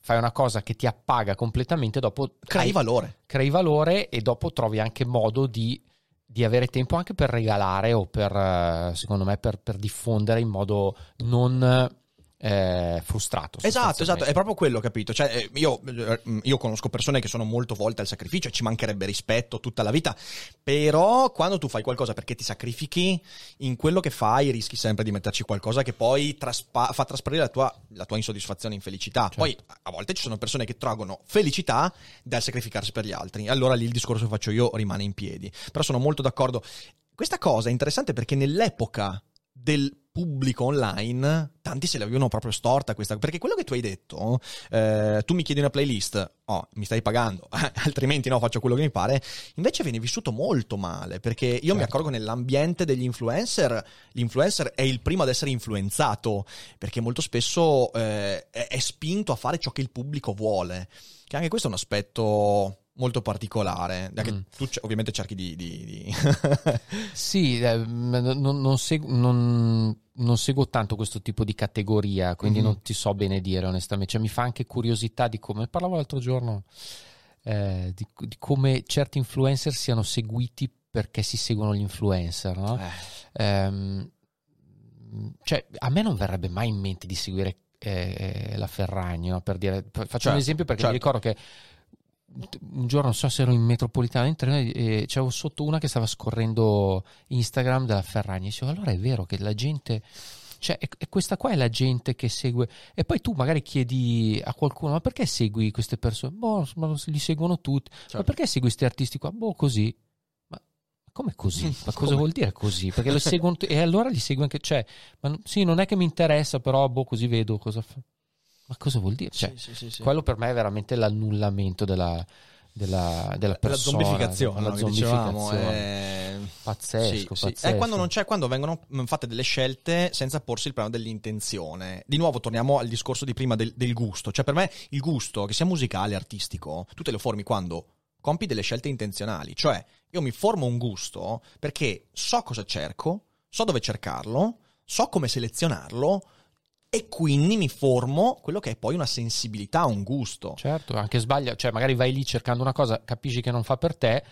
fai una cosa che ti appaga completamente, dopo crei valore e dopo trovi anche modo di avere tempo anche per regalare o per, secondo me, per diffondere in modo non frustrato. Esatto, è proprio quello, capito? Cioè, io conosco persone che sono molto volte al sacrificio e ci mancherebbe rispetto tutta la vita, però quando tu fai qualcosa perché ti sacrifichi in quello che fai, rischi sempre di metterci qualcosa che poi fa trasparire la tua insoddisfazione in felicità. Certo. Poi a volte ci sono persone che traggono felicità dal sacrificarsi per gli altri, allora lì il discorso che faccio io rimane in piedi, però sono molto d'accordo. Questa cosa è interessante perché nell'epoca del pubblico online tanti se l'avevano proprio storta questa, perché quello che tu hai detto, tu mi chiedi una playlist, mi stai pagando altrimenti no, faccio quello che mi pare, invece viene vissuto molto male, perché io mi accorgo nell'ambiente degli influencer, l'influencer è il primo ad essere influenzato, perché molto spesso è spinto a fare ciò che il pubblico vuole, che anche questo è un aspetto molto particolare. Tu ovviamente cerchi di... Sì, non seguo tanto questo tipo di categoria, quindi non ti so bene dire onestamente. Cioè, mi fa anche curiosità di come... Parlavo l'altro giorno di come certi influencer siano seguiti perché si seguono gli influencer, no? Cioè, a me non verrebbe mai in mente di seguire la Ferragni, no? Per dire... Faccio un esempio perché mi ricordo che un giorno, non so se ero in metropolitana in treno, c'avevo sotto una che stava scorrendo Instagram della Ferragni e dicevo, allora è vero che la gente, cioè questa qua è la gente che segue. E poi tu magari chiedi a qualcuno, ma perché segui queste persone? Boh, ma li seguono tutti. Ma perché segui questi artisti qua? Boh, così. Ma come così? Ma cosa vuol dire così? Perché lo seguono e allora li segui anche, cioè, ma sì, non è che mi interessa, però boh, così vedo cosa fa. Ma cosa vuol dire? Cioè, sì. Quello per me è veramente l'annullamento della persona. La zombificazione. Pazzesco. Sì. Pazzesco. È quando non c'è, quando vengono fatte delle scelte senza porsi il problema dell'intenzione. Di nuovo torniamo al discorso di prima del gusto. Cioè per me il gusto, che sia musicale, artistico, tu te lo formi quando compi delle scelte intenzionali. Cioè io mi formo un gusto perché so cosa cerco, so dove cercarlo, so come selezionarlo, e quindi mi formo quello che è poi una sensibilità, un gusto. Certo, anche sbaglia, cioè magari vai lì cercando una cosa, capisci che non fa per te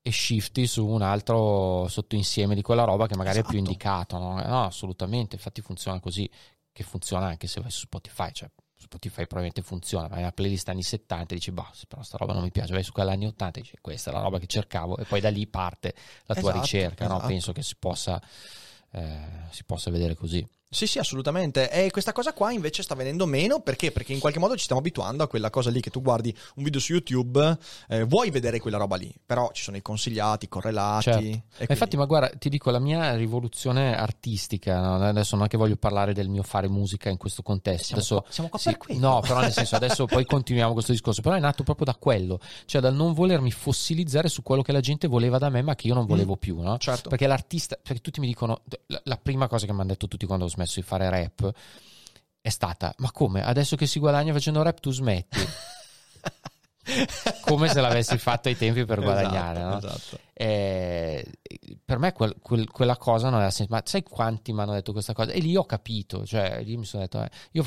e shifti su un altro sottoinsieme di quella roba che magari è più indicato, no? Assolutamente, infatti funziona così, che funziona anche se vai su Spotify, cioè Spotify probabilmente funziona, vai una playlist anni 70 e dici, boh, però sta roba non mi piace, vai su quella anni 80 e dici, questa è la roba che cercavo, e poi da lì parte la tua ricerca, no? Penso che si possa vedere così. Sì, assolutamente. E questa cosa qua invece sta venendo meno perché in qualche modo ci stiamo abituando a quella cosa lì, che tu guardi un video su YouTube, vuoi vedere quella roba lì, però ci sono i consigliati, i correlati. Certo. E quindi... Infatti, ma guarda, ti dico, la mia rivoluzione artistica, no? Adesso non è che voglio parlare del mio fare musica in questo contesto. Siamo qua per quello. No, però nel senso, adesso poi continuiamo questo discorso, però è nato proprio da quello, cioè dal non volermi fossilizzare su quello che la gente voleva da me ma che io non volevo più, no? Certo. Perché l'artista, perché tutti mi dicono, la prima cosa che mi hanno detto tutti quando ho smesso di fare rap è stata, ma come, adesso che si guadagna facendo rap tu smetti? Come se l'avessi fatto ai tempi per guadagnare, no? Esatto. Per me quella cosa non era senso. Ma sai quanti mi hanno detto questa cosa? E lì ho capito, cioè lì mi sono detto, io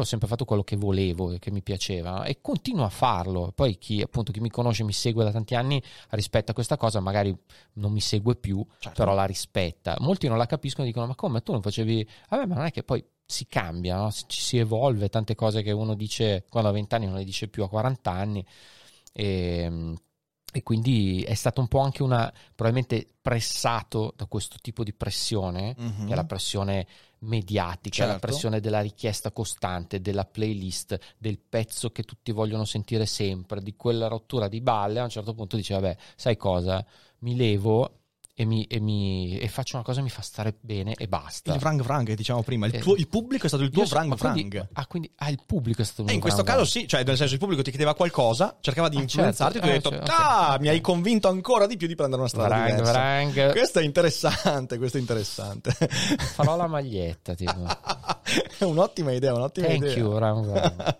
ho sempre fatto quello che volevo, che mi piaceva, no? E continuo a farlo. Poi chi mi conosce, mi segue da tanti anni, rispetta questa cosa, magari non mi segue più, però la rispetta. Molti non la capiscono e dicono, ma come, tu non facevi? Vabbè, ma non è che poi si cambia, no? Ci si evolve, tante cose che uno dice quando ha 20 anni non le dice più a 40 anni, e quindi è stato un po' anche probabilmente pressato da questo tipo di pressione, che è la pressione mediatica, la pressione della richiesta costante, della playlist, del pezzo che tutti vogliono sentire sempre, di quella rottura di balle. A un certo punto dice, vabbè, sai cosa, mi levo e faccio una cosa che mi fa stare bene e basta. Il vrang vrang che diciamo prima, il pubblico è stato il tuo vrang vrang. Quindi il pubblico è stato il mio vrang. In questo caso sì, cioè nel senso, il pubblico ti chiedeva qualcosa, cercava di influenzarti, e tu hai detto, mi hai convinto ancora di più di prendere una strada vrang, diversa. Vrang. Questo è interessante. Farò la maglietta tipo. È un'ottima idea. Thank you, vrang vrang.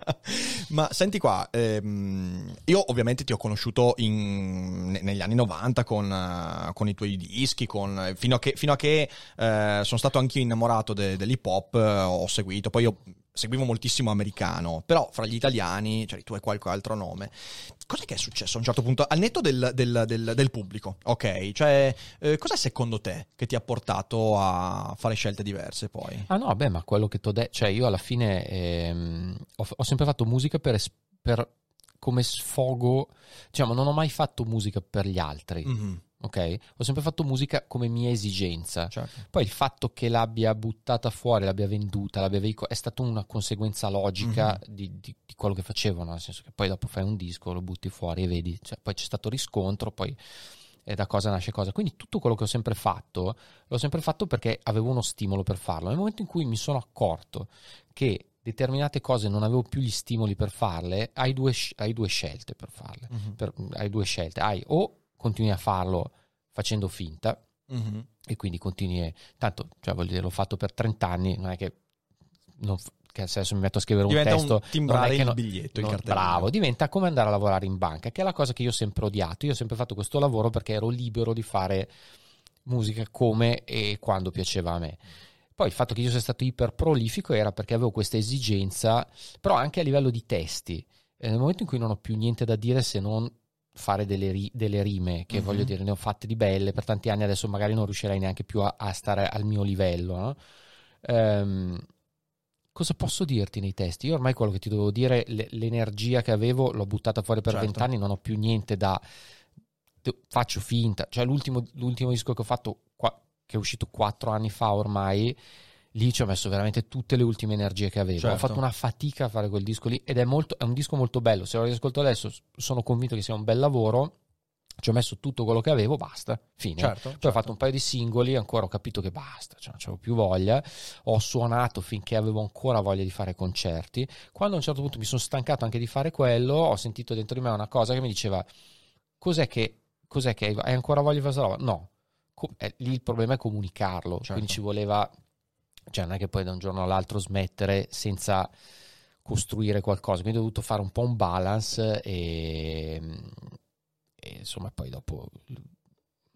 Ma senti qua, io ovviamente ti ho conosciuto negli anni 90 con i tuoi dischi, fino a che sono stato anch'io innamorato dell'hip hop, ho seguito, poi io seguivo moltissimo americano, però fra gli italiani, cioè tu hai qualche altro nome. Cos'è che è successo a un certo punto, al netto del pubblico, ok? Cioè, cos'è secondo te che ti ha portato a fare scelte diverse poi? Ah no, beh, ma quello che t'ho detto, cioè io alla fine ho sempre fatto musica per come sfogo, diciamo, non ho mai fatto musica per gli altri. Mm-hmm. Ok, ho sempre fatto musica come mia esigenza, certo. Poi il fatto che l'abbia buttata fuori, l'abbia venduta, l'abbia veicolata, è stata una conseguenza logica di quello che facevo, no? Nel senso che poi dopo fai un disco, lo butti fuori e vedi, cioè, poi c'è stato riscontro, poi è da cosa nasce cosa, quindi tutto quello che ho sempre fatto l'ho sempre fatto perché avevo uno stimolo per farlo. Nel momento in cui mi sono accorto che determinate cose non avevo più gli stimoli per farle, hai due scelte per farle, hai due scelte, hai o continui a farlo facendo finta, e quindi continui, tanto, cioè voglio dire, l'ho fatto per 30 anni, non è che, non, che adesso mi metto a scrivere diventa un testo, diventa un timbrare il biglietto, il cartellino. Bravo, diventa come andare a lavorare in banca, che è la cosa che io ho sempre odiato. Io ho sempre fatto questo lavoro perché ero libero di fare musica come e quando piaceva a me. Poi il fatto che io sia stato iper prolifico era perché avevo questa esigenza, però anche a livello di testi, nel momento in cui non ho più niente da dire se non fare delle rime, che voglio dire, ne ho fatte di belle per tanti anni, adesso magari non riuscirei neanche più a stare al mio livello, no? Cosa posso dirti nei testi? Io ormai quello che ti dovevo dire, l'energia che avevo l'ho buttata fuori per 20 anni, non ho più niente da faccio finta, cioè l'ultimo disco che ho fatto che è uscito 4 anni fa ormai, lì ci ho messo veramente tutte le ultime energie che avevo, certo. Ho fatto una fatica a fare quel disco lì, ed è un disco molto bello, se lo riascolto adesso sono convinto che sia un bel lavoro, ci ho messo tutto quello che avevo, basta, fine, certo, poi certo. Ho fatto un paio di singoli, ancora ho capito che basta, cioè non c'avevo più voglia, ho suonato finché avevo ancora voglia di fare concerti, quando a un certo punto mi sono stancato anche di fare quello, ho sentito dentro di me una cosa che mi diceva cos'è che hai ancora voglia di fare questa roba? No, lì il problema è comunicarlo, certo. Quindi ci voleva, cioè non è che poi da un giorno all'altro smettere senza costruire qualcosa, quindi ho dovuto fare un po' un balance e insomma poi dopo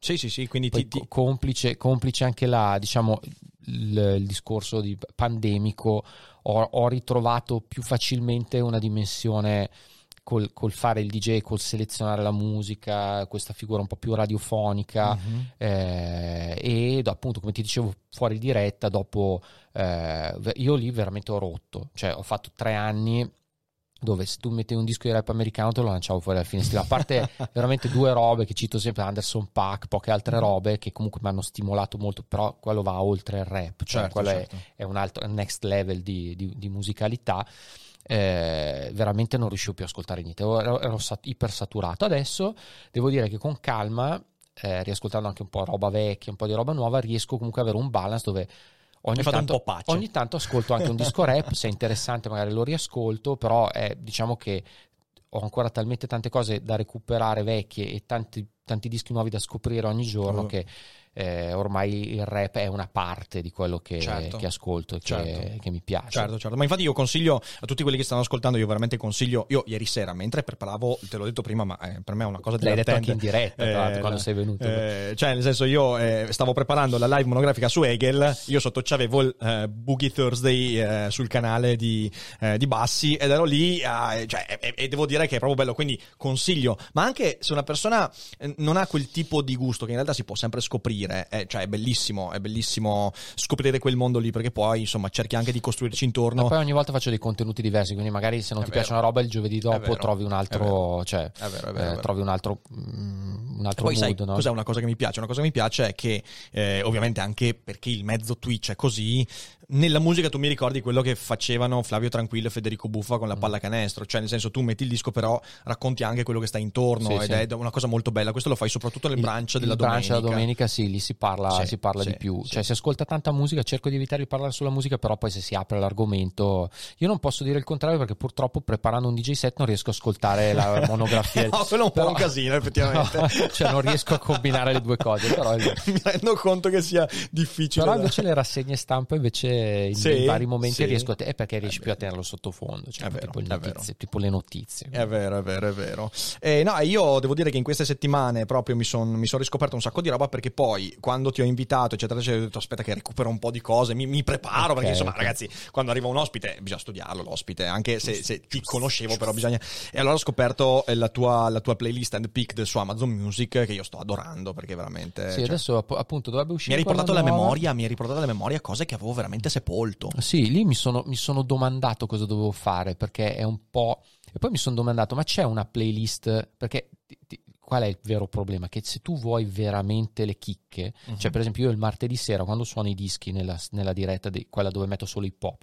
sì quindi poi complice anche la, diciamo, il discorso di pandemico, ho ritrovato più facilmente una dimensione col fare il DJ, col selezionare la musica, questa figura un po' più radiofonica, e appunto come ti dicevo fuori diretta, dopo io lì veramente ho rotto, cioè ho fatto 3 anni dove se tu mettevi un disco di rap americano te lo lanciavo fuori dal finestrino, a parte veramente 2 robe che cito sempre, Anderson Pac, poche altre robe che comunque mi hanno stimolato molto, però quello va oltre il rap, cioè quello certo. È un altro next level di musicalità. Veramente non riuscivo più a ascoltare niente, ero ipersaturato. Adesso devo dire che con calma, riascoltando anche un po' roba vecchia, un po' di roba nuova, riesco comunque ad avere un balance dove ogni tanto ascolto anche un disco rap, se è interessante magari lo riascolto, però diciamo che ho ancora talmente tante cose da recuperare vecchie e tanti dischi nuovi da scoprire ogni giorno che ormai il rap è una parte di quello che, certo. che ascolto e certo. che mi piace. Certo. Ma infatti io consiglio a tutti quelli che stanno ascoltando, io veramente consiglio, io ieri sera mentre preparavo, te l'ho detto prima, ma per me è una cosa divertente. L'hai detto anche in diretta quando sei venuto. Cioè nel senso io stavo preparando la live monografica su Hegel, io sotto c'avevo il Boogie Thursday sul canale di Bassi ed ero lì e devo dire che è proprio bello, quindi consiglio, ma anche se una persona non ha quel tipo di gusto, che in realtà si può sempre scoprire, cioè è bellissimo scoprire quel mondo lì, perché poi insomma cerchi anche di costruirci intorno. Ma poi ogni volta faccio dei contenuti diversi, quindi magari se non ti piace una roba il giovedì dopo trovi un altro, trovi un altro mood, sai, no? Cos'è una cosa che mi piace? Una cosa che mi piace è che ovviamente anche perché il mezzo Twitch è così, nella musica tu mi ricordi quello che facevano Flavio Tranquillo e Federico Buffa con la pallacanestro, cioè nel senso tu metti il disco però racconti anche quello che sta intorno, è una cosa molto bella. Questo lo fai soprattutto nel branch della domenica. Il branch della domenica, sì, lì si parla di più. Cioè si ascolta tanta musica, cerco di evitare di parlare sulla musica, però poi se si apre l'argomento... Io non posso dire il contrario perché purtroppo preparando un DJ set non riesco a ascoltare la monografia. No, quello è un casino effettivamente. No, cioè non riesco a combinare le due cose. Però... Mi rendo conto che sia difficile. Però invece le rassegne stampa invece in vari momenti riesco a perché riesci più a tenerlo sottofondo, cioè, tipo le notizie. Quindi. È vero. No, io devo dire che in queste settimane proprio mi sono riscoperto un sacco di roba, perché poi quando ti ho invitato eccetera, ho detto aspetta che recupero un po' di cose, mi preparo, perché insomma ragazzi, quando arriva un ospite bisogna studiarlo l'ospite, anche se ti conoscevo, però bisogna. E allora ho scoperto la tua playlist and picked su Amazon Music, che io sto adorando, perché veramente adesso appunto dovrebbe uscire. Mi ha riportato alla memoria cose che avevo veramente sepolto. Sì, lì mi sono domandato cosa dovevo fare, perché è un po'. E poi mi sono domandato, ma c'è una playlist? Perché qual è il vero problema? Che se tu vuoi veramente le chicche, uh-huh. Cioè per esempio io il martedì sera quando suono i dischi nella diretta, quella dove metto solo hip hop,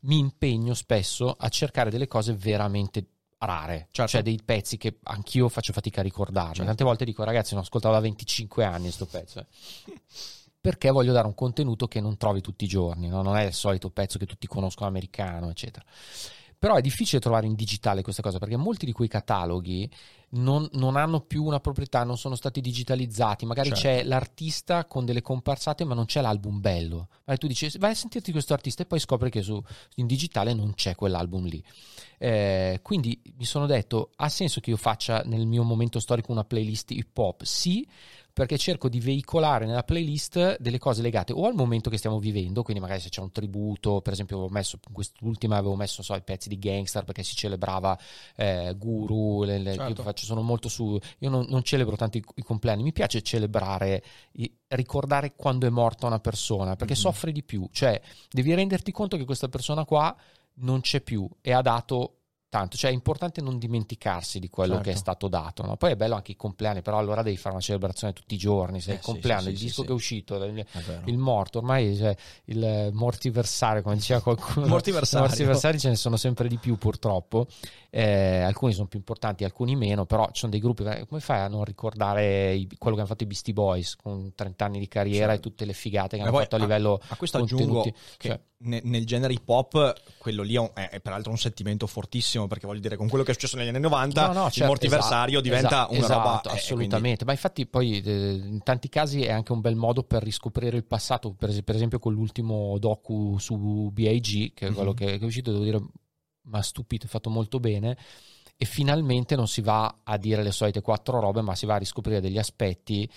mi impegno spesso a cercare delle cose veramente rare, certo. Cioè dei pezzi che anch'io faccio fatica a ricordarmi, certo. Tante volte dico ragazzi non ascoltavo da 25 anni sto pezzo, perché voglio dare un contenuto che non trovi tutti i giorni, no? Non è il solito pezzo che tutti conoscono americano eccetera, però è difficile trovare in digitale questa cosa, perché molti di quei cataloghi non hanno più una proprietà, non sono stati digitalizzati, magari certo. C'è l'artista con delle comparsate ma non c'è l'album bello, tu dici vai a sentirti questo artista e poi scopri che in digitale non c'è quell'album lì, quindi mi sono detto ha senso che io faccia nel mio momento storico una playlist hip hop? Sì, perché cerco di veicolare nella playlist delle cose legate o al momento che stiamo vivendo, quindi magari se c'è un tributo, per esempio avevo messo quest'ultima, i pezzi di Gangster perché si celebrava Guru, certo. Io non celebro tanto i compleanni, mi piace celebrare, ricordare quando è morta una persona, perché soffre di più, cioè devi renderti conto che questa persona qua non c'è più e ha dato tanto, cioè è importante non dimenticarsi di quello certo. Che è stato dato, no? Poi è bello anche i compleanni, però allora devi fare una celebrazione tutti i giorni, se il compleanno, il disco che è uscito, il morto, ormai cioè, il mortiversario, come diceva qualcuno, mortiversari ce ne sono sempre di più purtroppo, alcuni sono più importanti, alcuni meno, però ci sono dei gruppi, come fai a non ricordare quello che hanno fatto i Beastie Boys con 30 anni di carriera, certo. E tutte le figate che hanno fatto a livello a questo aggiungo che cioè, nel genere hip hop quello lì è peraltro un sentimento fortissimo, perché voglio dire con quello che è successo negli anni 90 certo, il mortiversario diventa una roba assolutamente, quindi... ma infatti poi in tanti casi è anche un bel modo per riscoprire il passato, per esempio con l'ultimo docu su B.A.G, che è quello che è uscito, devo dire mi ha stupito, è fatto molto bene e finalmente non si va a dire le solite quattro robe, ma si va a riscoprire degli aspetti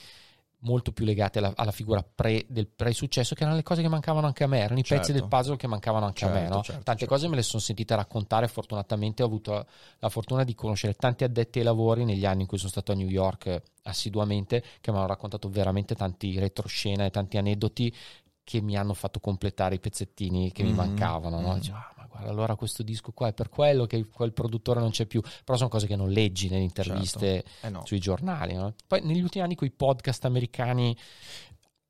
molto più legate alla figura del pre-successo, che erano le cose che mancavano anche a me, erano i pezzi del puzzle che mancavano anche a me, no? Tante cose me le sono sentite raccontare, fortunatamente ho avuto la fortuna di conoscere tanti addetti ai lavori negli anni in cui sono stato a New York assiduamente, che mi hanno raccontato veramente tanti retroscena e tanti aneddoti che mi hanno fatto completare i pezzettini che mi mancavano, no? Dicevo, allora questo disco qua è per quello che quel produttore non c'è più, però sono cose che non leggi nelle interviste sui giornali, no? Poi negli ultimi anni quei podcast americani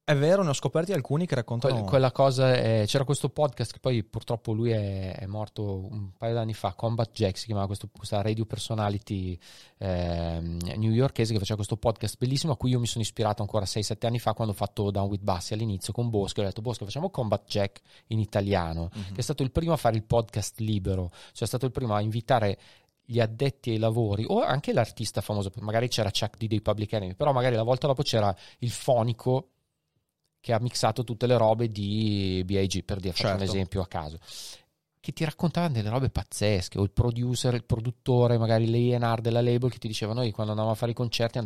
è vero, ne ho scoperti alcuni che raccontano quella cosa, c'era questo podcast che poi purtroppo lui è morto un paio d'anni fa, Combat Jack si chiamava questa radio personality newyorkese, che faceva questo podcast bellissimo a cui io mi sono ispirato ancora 6-7 anni fa quando ho fatto Down with Bass all'inizio con Bosco, ho detto Bosco facciamo Combat Jack in italiano, che è stato il primo a fare il podcast libero, cioè è stato il primo a invitare gli addetti ai lavori o anche l'artista famoso, magari c'era Chuck dei Public Enemy, però magari la volta dopo c'era il fonico che ha mixato tutte le robe di B.A.G, per dire, faccio un esempio a caso, che ti raccontavano delle robe pazzesche, o il producer, il produttore, magari l'E&R della label, che ti diceva noi quando andavamo a fare i concerti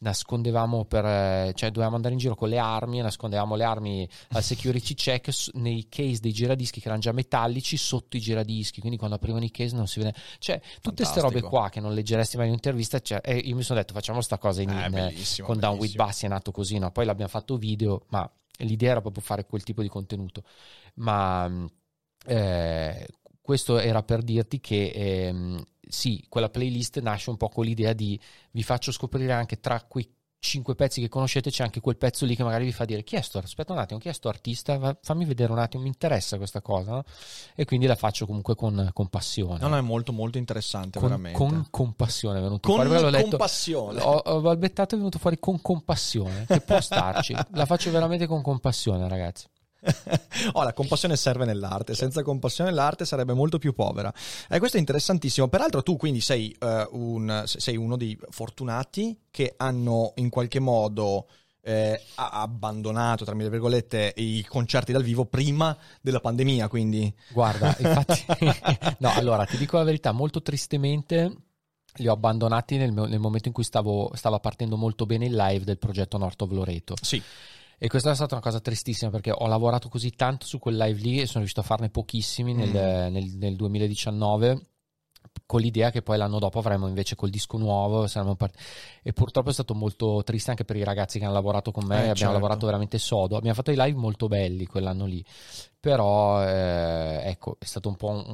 nascondevamo cioè dovevamo andare in giro con le armi e nascondevamo le armi al security check nei case dei giradischi che erano già metallici sotto i giradischi, quindi quando aprivano i case non si vede, cioè tutte queste robe qua che non leggeresti mai in un'intervista, cioè, io mi sono detto facciamo sta cosa con Down with Bass, è nato così, no? Poi l'abbiamo fatto video, ma l'idea era proprio fare quel tipo di contenuto, ma questo era per dirti che sì, quella playlist nasce un po' con l'idea di vi faccio scoprire anche tra quei 5 pezzi che conoscete c'è anche quel pezzo lì che magari vi fa dire chi è sto, aspetta un attimo, chi è sto artista, fammi vedere un attimo, mi interessa questa cosa, no? E quindi la faccio comunque con passione, no, è molto molto interessante, veramente con passione è venuto fuori, con passione ho balbettato, è venuto fuori con compassione, che può starci, la faccio veramente con compassione ragazzi. La compassione serve nell'arte, senza compassione l'arte sarebbe molto più povera, questo è interessantissimo. Peraltro tu quindi sei uno dei fortunati che hanno in qualche modo ha abbandonato, tra mille virgolette, i concerti dal vivo prima della pandemia, quindi... Guarda, infatti... No, allora, ti dico la verità, molto tristemente... Li ho abbandonati nel momento in cui stava partendo molto bene il live del progetto North of Loreto. Sì. E questa è stata una cosa tristissima, perché ho lavorato così tanto su quel live lì e sono riuscito a farne pochissimi nel 2019, con l'idea che poi l'anno dopo avremmo invece col disco nuovo, e purtroppo è stato molto triste anche per i ragazzi che hanno lavorato con me, abbiamo lavorato veramente sodo, abbiamo fatto i live molto belli quell'anno lì, però ecco, è stato un po'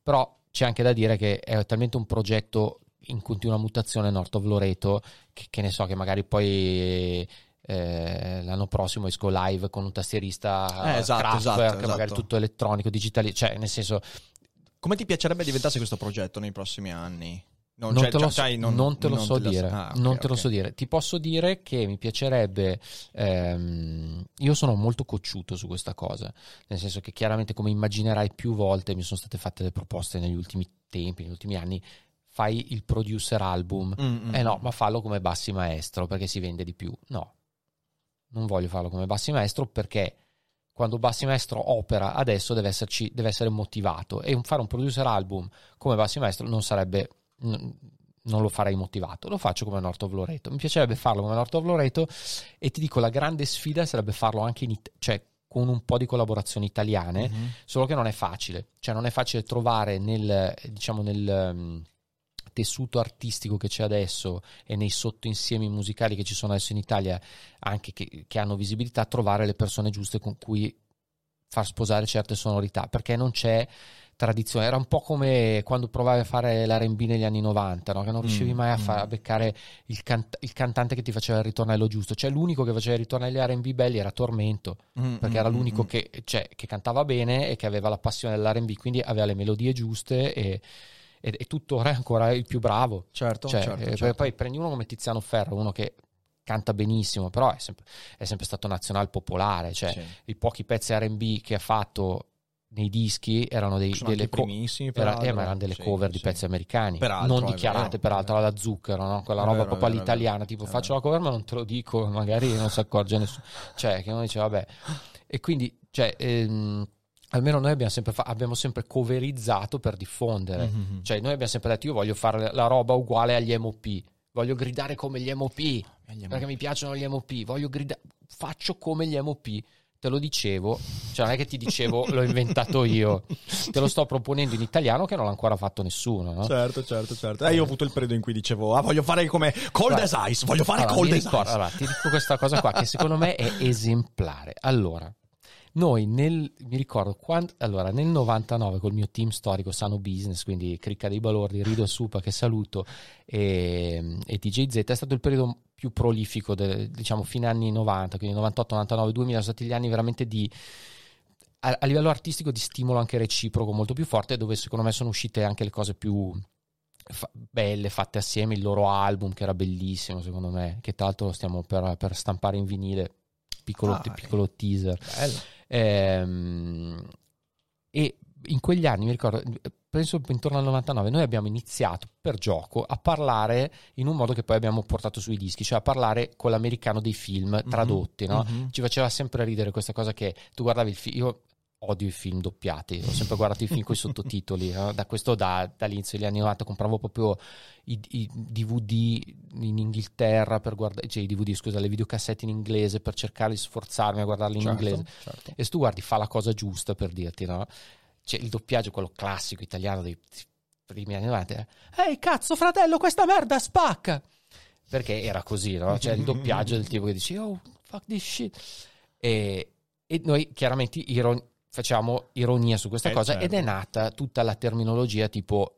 però c'è anche da dire che è talmente un progetto in continua mutazione North of Loreto che ne so, che magari poi l'anno prossimo esco live con un tastierista esatto, magari tutto elettronico, digitale, cioè nel senso... Come ti piacerebbe diventasse questo progetto nei prossimi anni? Non te lo so dire. Ti posso dire che mi piacerebbe, io sono molto cocciuto su questa cosa, nel senso che chiaramente, come immaginerai, più volte mi sono state fatte le proposte negli ultimi tempi, negli ultimi anni: fai il producer album, no, ma fallo come Bassi Maestro perché si vende di più. No, non voglio farlo come Bassi Maestro, perché quando Bassi Maestro opera adesso deve essere motivato, e fare un producer album come Bassi Maestro non lo farei motivato. Lo faccio come North of Loreto, mi piacerebbe farlo come North of Loreto, e ti dico, la grande sfida sarebbe farlo anche cioè con un po' di collaborazioni italiane, solo che non è facile, cioè non è facile trovare nel tessuto artistico che c'è adesso e nei sottoinsiemi musicali che ci sono adesso in Italia, anche che hanno visibilità, trovare le persone giuste con cui far sposare certe sonorità, perché non c'è tradizione. Era un po' come quando provavi a fare l'R&B negli anni 90, no? Che non riuscivi mai a beccare il cantante che ti faceva il ritornello giusto. Cioè, l'unico che faceva i ritornelli R&B belli era Tormento, perché era l'unico che cantava bene e che aveva la passione dell'R&B, quindi aveva le melodie giuste e tuttora è ancora il più bravo. Certo. Poi prendi uno come Tiziano Ferro, uno che canta benissimo, però è sempre stato nazional popolare, cioè i pochi pezzi R&B che ha fatto nei dischi erano delle cover di pezzi americani, peraltro, non dichiarate, peraltro, alla Zucchero, no? Quella roba proprio all'italiana, tipo faccio la cover ma non te lo dico, magari non si accorge nessuno, cioè che uno dice vabbè. E quindi almeno noi abbiamo sempre coverizzato per diffondere, cioè noi abbiamo sempre detto: io voglio fare la roba uguale agli MOP, voglio gridare come gli MOP, perché mi piacciono gli MOP, faccio come gli MOP. Te lo dicevo, cioè non è che ti dicevo l'ho inventato io, te lo sto proponendo in italiano che non l'ha ancora fatto nessuno, no? Certo. Io ho avuto il periodo in cui dicevo voglio fare come Cold Eyes, voglio fare Cold Eyes. Allora, ti dico questa cosa qua che secondo me è esemplare. Allora, noi mi ricordo quando, allora nel 99 col mio team storico Sano Business, quindi Cricca dei Balordi, Rido Supa che saluto e DJ Z, è stato il periodo più prolifico diciamo fine anni 90, quindi 98, 99, 2000 sono stati gli anni veramente a livello artistico di stimolo anche reciproco molto più forte, dove secondo me sono uscite anche le cose più belle fatte assieme, il loro album che era bellissimo secondo me, che tra l'altro lo stiamo per stampare in vinile, piccolo teaser. Bello. E in quegli anni, mi ricordo, penso intorno al 99, noi abbiamo iniziato per gioco a parlare in un modo che poi abbiamo portato sui dischi, cioè a parlare con l'americano dei film tradotti, no? Ci faceva sempre ridere questa cosa che tu guardavi io odio i film doppiati, ho sempre guardato i film con i sottotitoli, no? Dall'inizio degli anni 90 compravo proprio i DVD in Inghilterra per guardare, cioè i DVD, scusa, le videocassette in inglese per cercare di sforzarmi a guardarli in inglese. Certo. E se tu guardi Fa la cosa giusta, per dirti, no? C'è il doppiaggio, quello classico italiano dei primi anni 90. Ehi cazzo fratello, questa merda spacca! Perché era così, no? Cioè il doppiaggio del tipo che dici oh fuck this shit. E noi chiaramente facciamo ironia su questa cosa, certo. Ed è nata tutta la terminologia tipo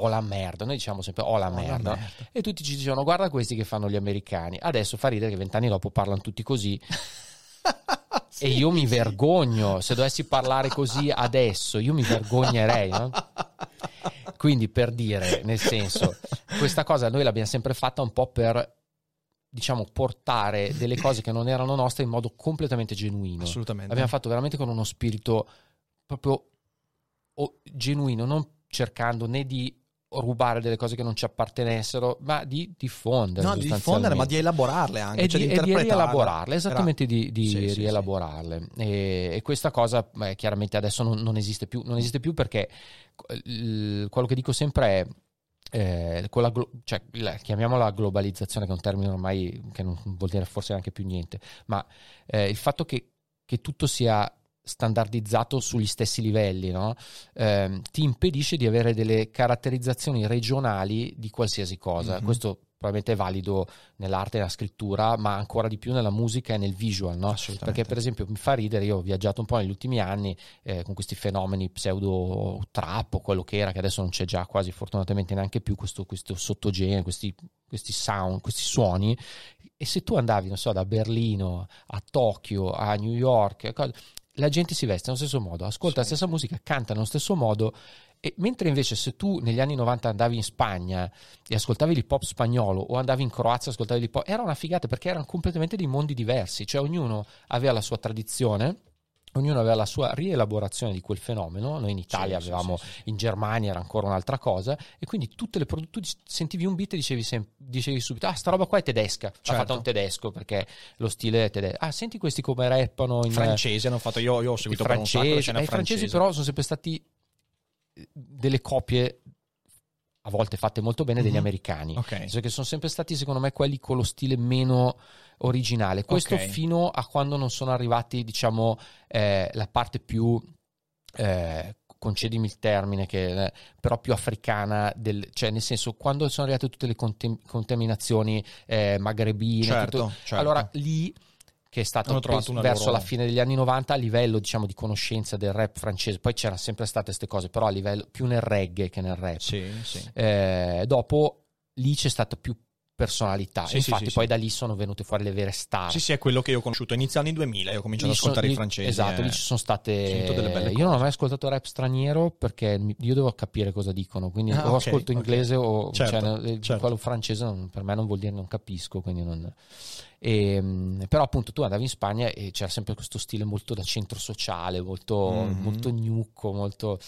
la merda, noi diciamo sempre la merda. E tutti ci dicevano guarda questi che fanno gli americani, adesso fa ridere che 20 anni dopo parlano tutti così. Sì, e io mi vergogno, se dovessi parlare così adesso io mi vergognerei, no? Quindi per dire, nel senso, questa cosa noi l'abbiamo sempre fatta un po' per, diciamo, portare delle cose che non erano nostre in modo completamente genuino. Assolutamente. L'abbiamo fatto veramente con uno spirito proprio genuino, non cercando né di rubare delle cose che non ci appartenessero, ma di diffondere, no, di diffondere, ma di elaborarle anche, e cioè di rielaborarle, esattamente, di rielaborarle. Sì, sì. E questa cosa chiaramente adesso non esiste più, perché quello che dico sempre è con la chiamiamola globalizzazione, che è un termine ormai che non vuol dire forse neanche più niente, ma il fatto che tutto sia standardizzato sugli stessi livelli, no? Ti impedisce di avere delle caratterizzazioni regionali di qualsiasi cosa. Mm-hmm. Questo probabilmente è valido nell'arte e nella scrittura, ma ancora di più nella musica e nel visual, no? Perché per esempio mi fa ridere, io ho viaggiato un po' negli ultimi anni con questi fenomeni pseudo trap o quello che era, che adesso non c'è già quasi fortunatamente neanche più questo sottogenere, questi sound, questi suoni. E se tu andavi, non so, da Berlino a Tokyo, a New York, la gente si veste allo stesso modo, ascolta la stessa musica, canta nello stesso modo. E mentre invece se tu negli anni 90 andavi in Spagna e ascoltavi l'hip hop spagnolo, o andavi in Croazia e ascoltavi l'hip hop, era una figata, perché erano completamente dei mondi diversi, cioè ognuno aveva la sua tradizione, ognuno aveva la sua rielaborazione di quel fenomeno. Noi in Italia avevamo, in Germania era ancora un'altra cosa, e quindi tutte le tu sentivi un beat e dicevi subito: ah, sta roba qua è tedesca, l'ha fatta un tedesco, perché lo stile è tedesco. Ah, senti questi come rappano in francese, hanno fatto, io ho seguito per un sacco la scena francese. I francesi però sono sempre stati delle copie, a volte fatte molto bene, degli americani, cioè che sono sempre stati secondo me quelli con lo stile meno originale, questo fino a quando non sono arrivati, diciamo, la parte più concedimi il termine, che però più africana, cioè nel senso, quando sono arrivate tutte le contaminazioni magrebine, allora lì, che è stato verso la fine degli anni 90, a livello, diciamo, di conoscenza del rap francese. Poi c'erano sempre state queste cose, però a livello più nel reggae che nel rap. Dopo lì c'è stata più personalità, infatti poi da lì sono venute fuori le vere star. È quello che io ho conosciuto inizio anni 2000, io ho cominciato ad ascoltare i francesi. Esatto, lì ci sono state delle belle cose. Io non ho mai ascoltato rap straniero, perché io devo capire cosa dicono, quindi o ascolto inglese o quello francese per me non vuol dire non capisco, quindi non. Però appunto tu andavi in Spagna e c'era sempre questo stile molto da centro sociale, molto molto gnocco, molto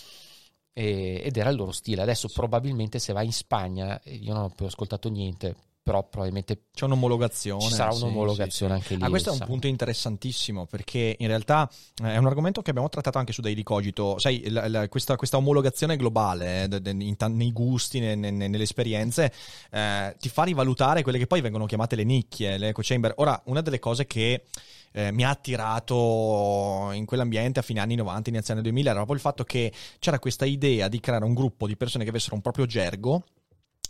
ed era il loro stile. Adesso probabilmente se vai in Spagna, io non ho più ascoltato niente, però probabilmente c'è un'omologazione, ci sarà un'omologazione anche lì. Questo è un punto interessantissimo, perché in realtà è un argomento che abbiamo trattato anche su Daily Cogito, sai, questa omologazione globale nei gusti, nelle esperienze, ti fa rivalutare quelle che poi vengono chiamate le nicchie, le echo chamber. Ora, una delle cose che mi ha attirato in quell'ambiente a fine anni 90, inizio anni 2000, era proprio il fatto che c'era questa idea di creare un gruppo di persone che avessero un proprio gergo,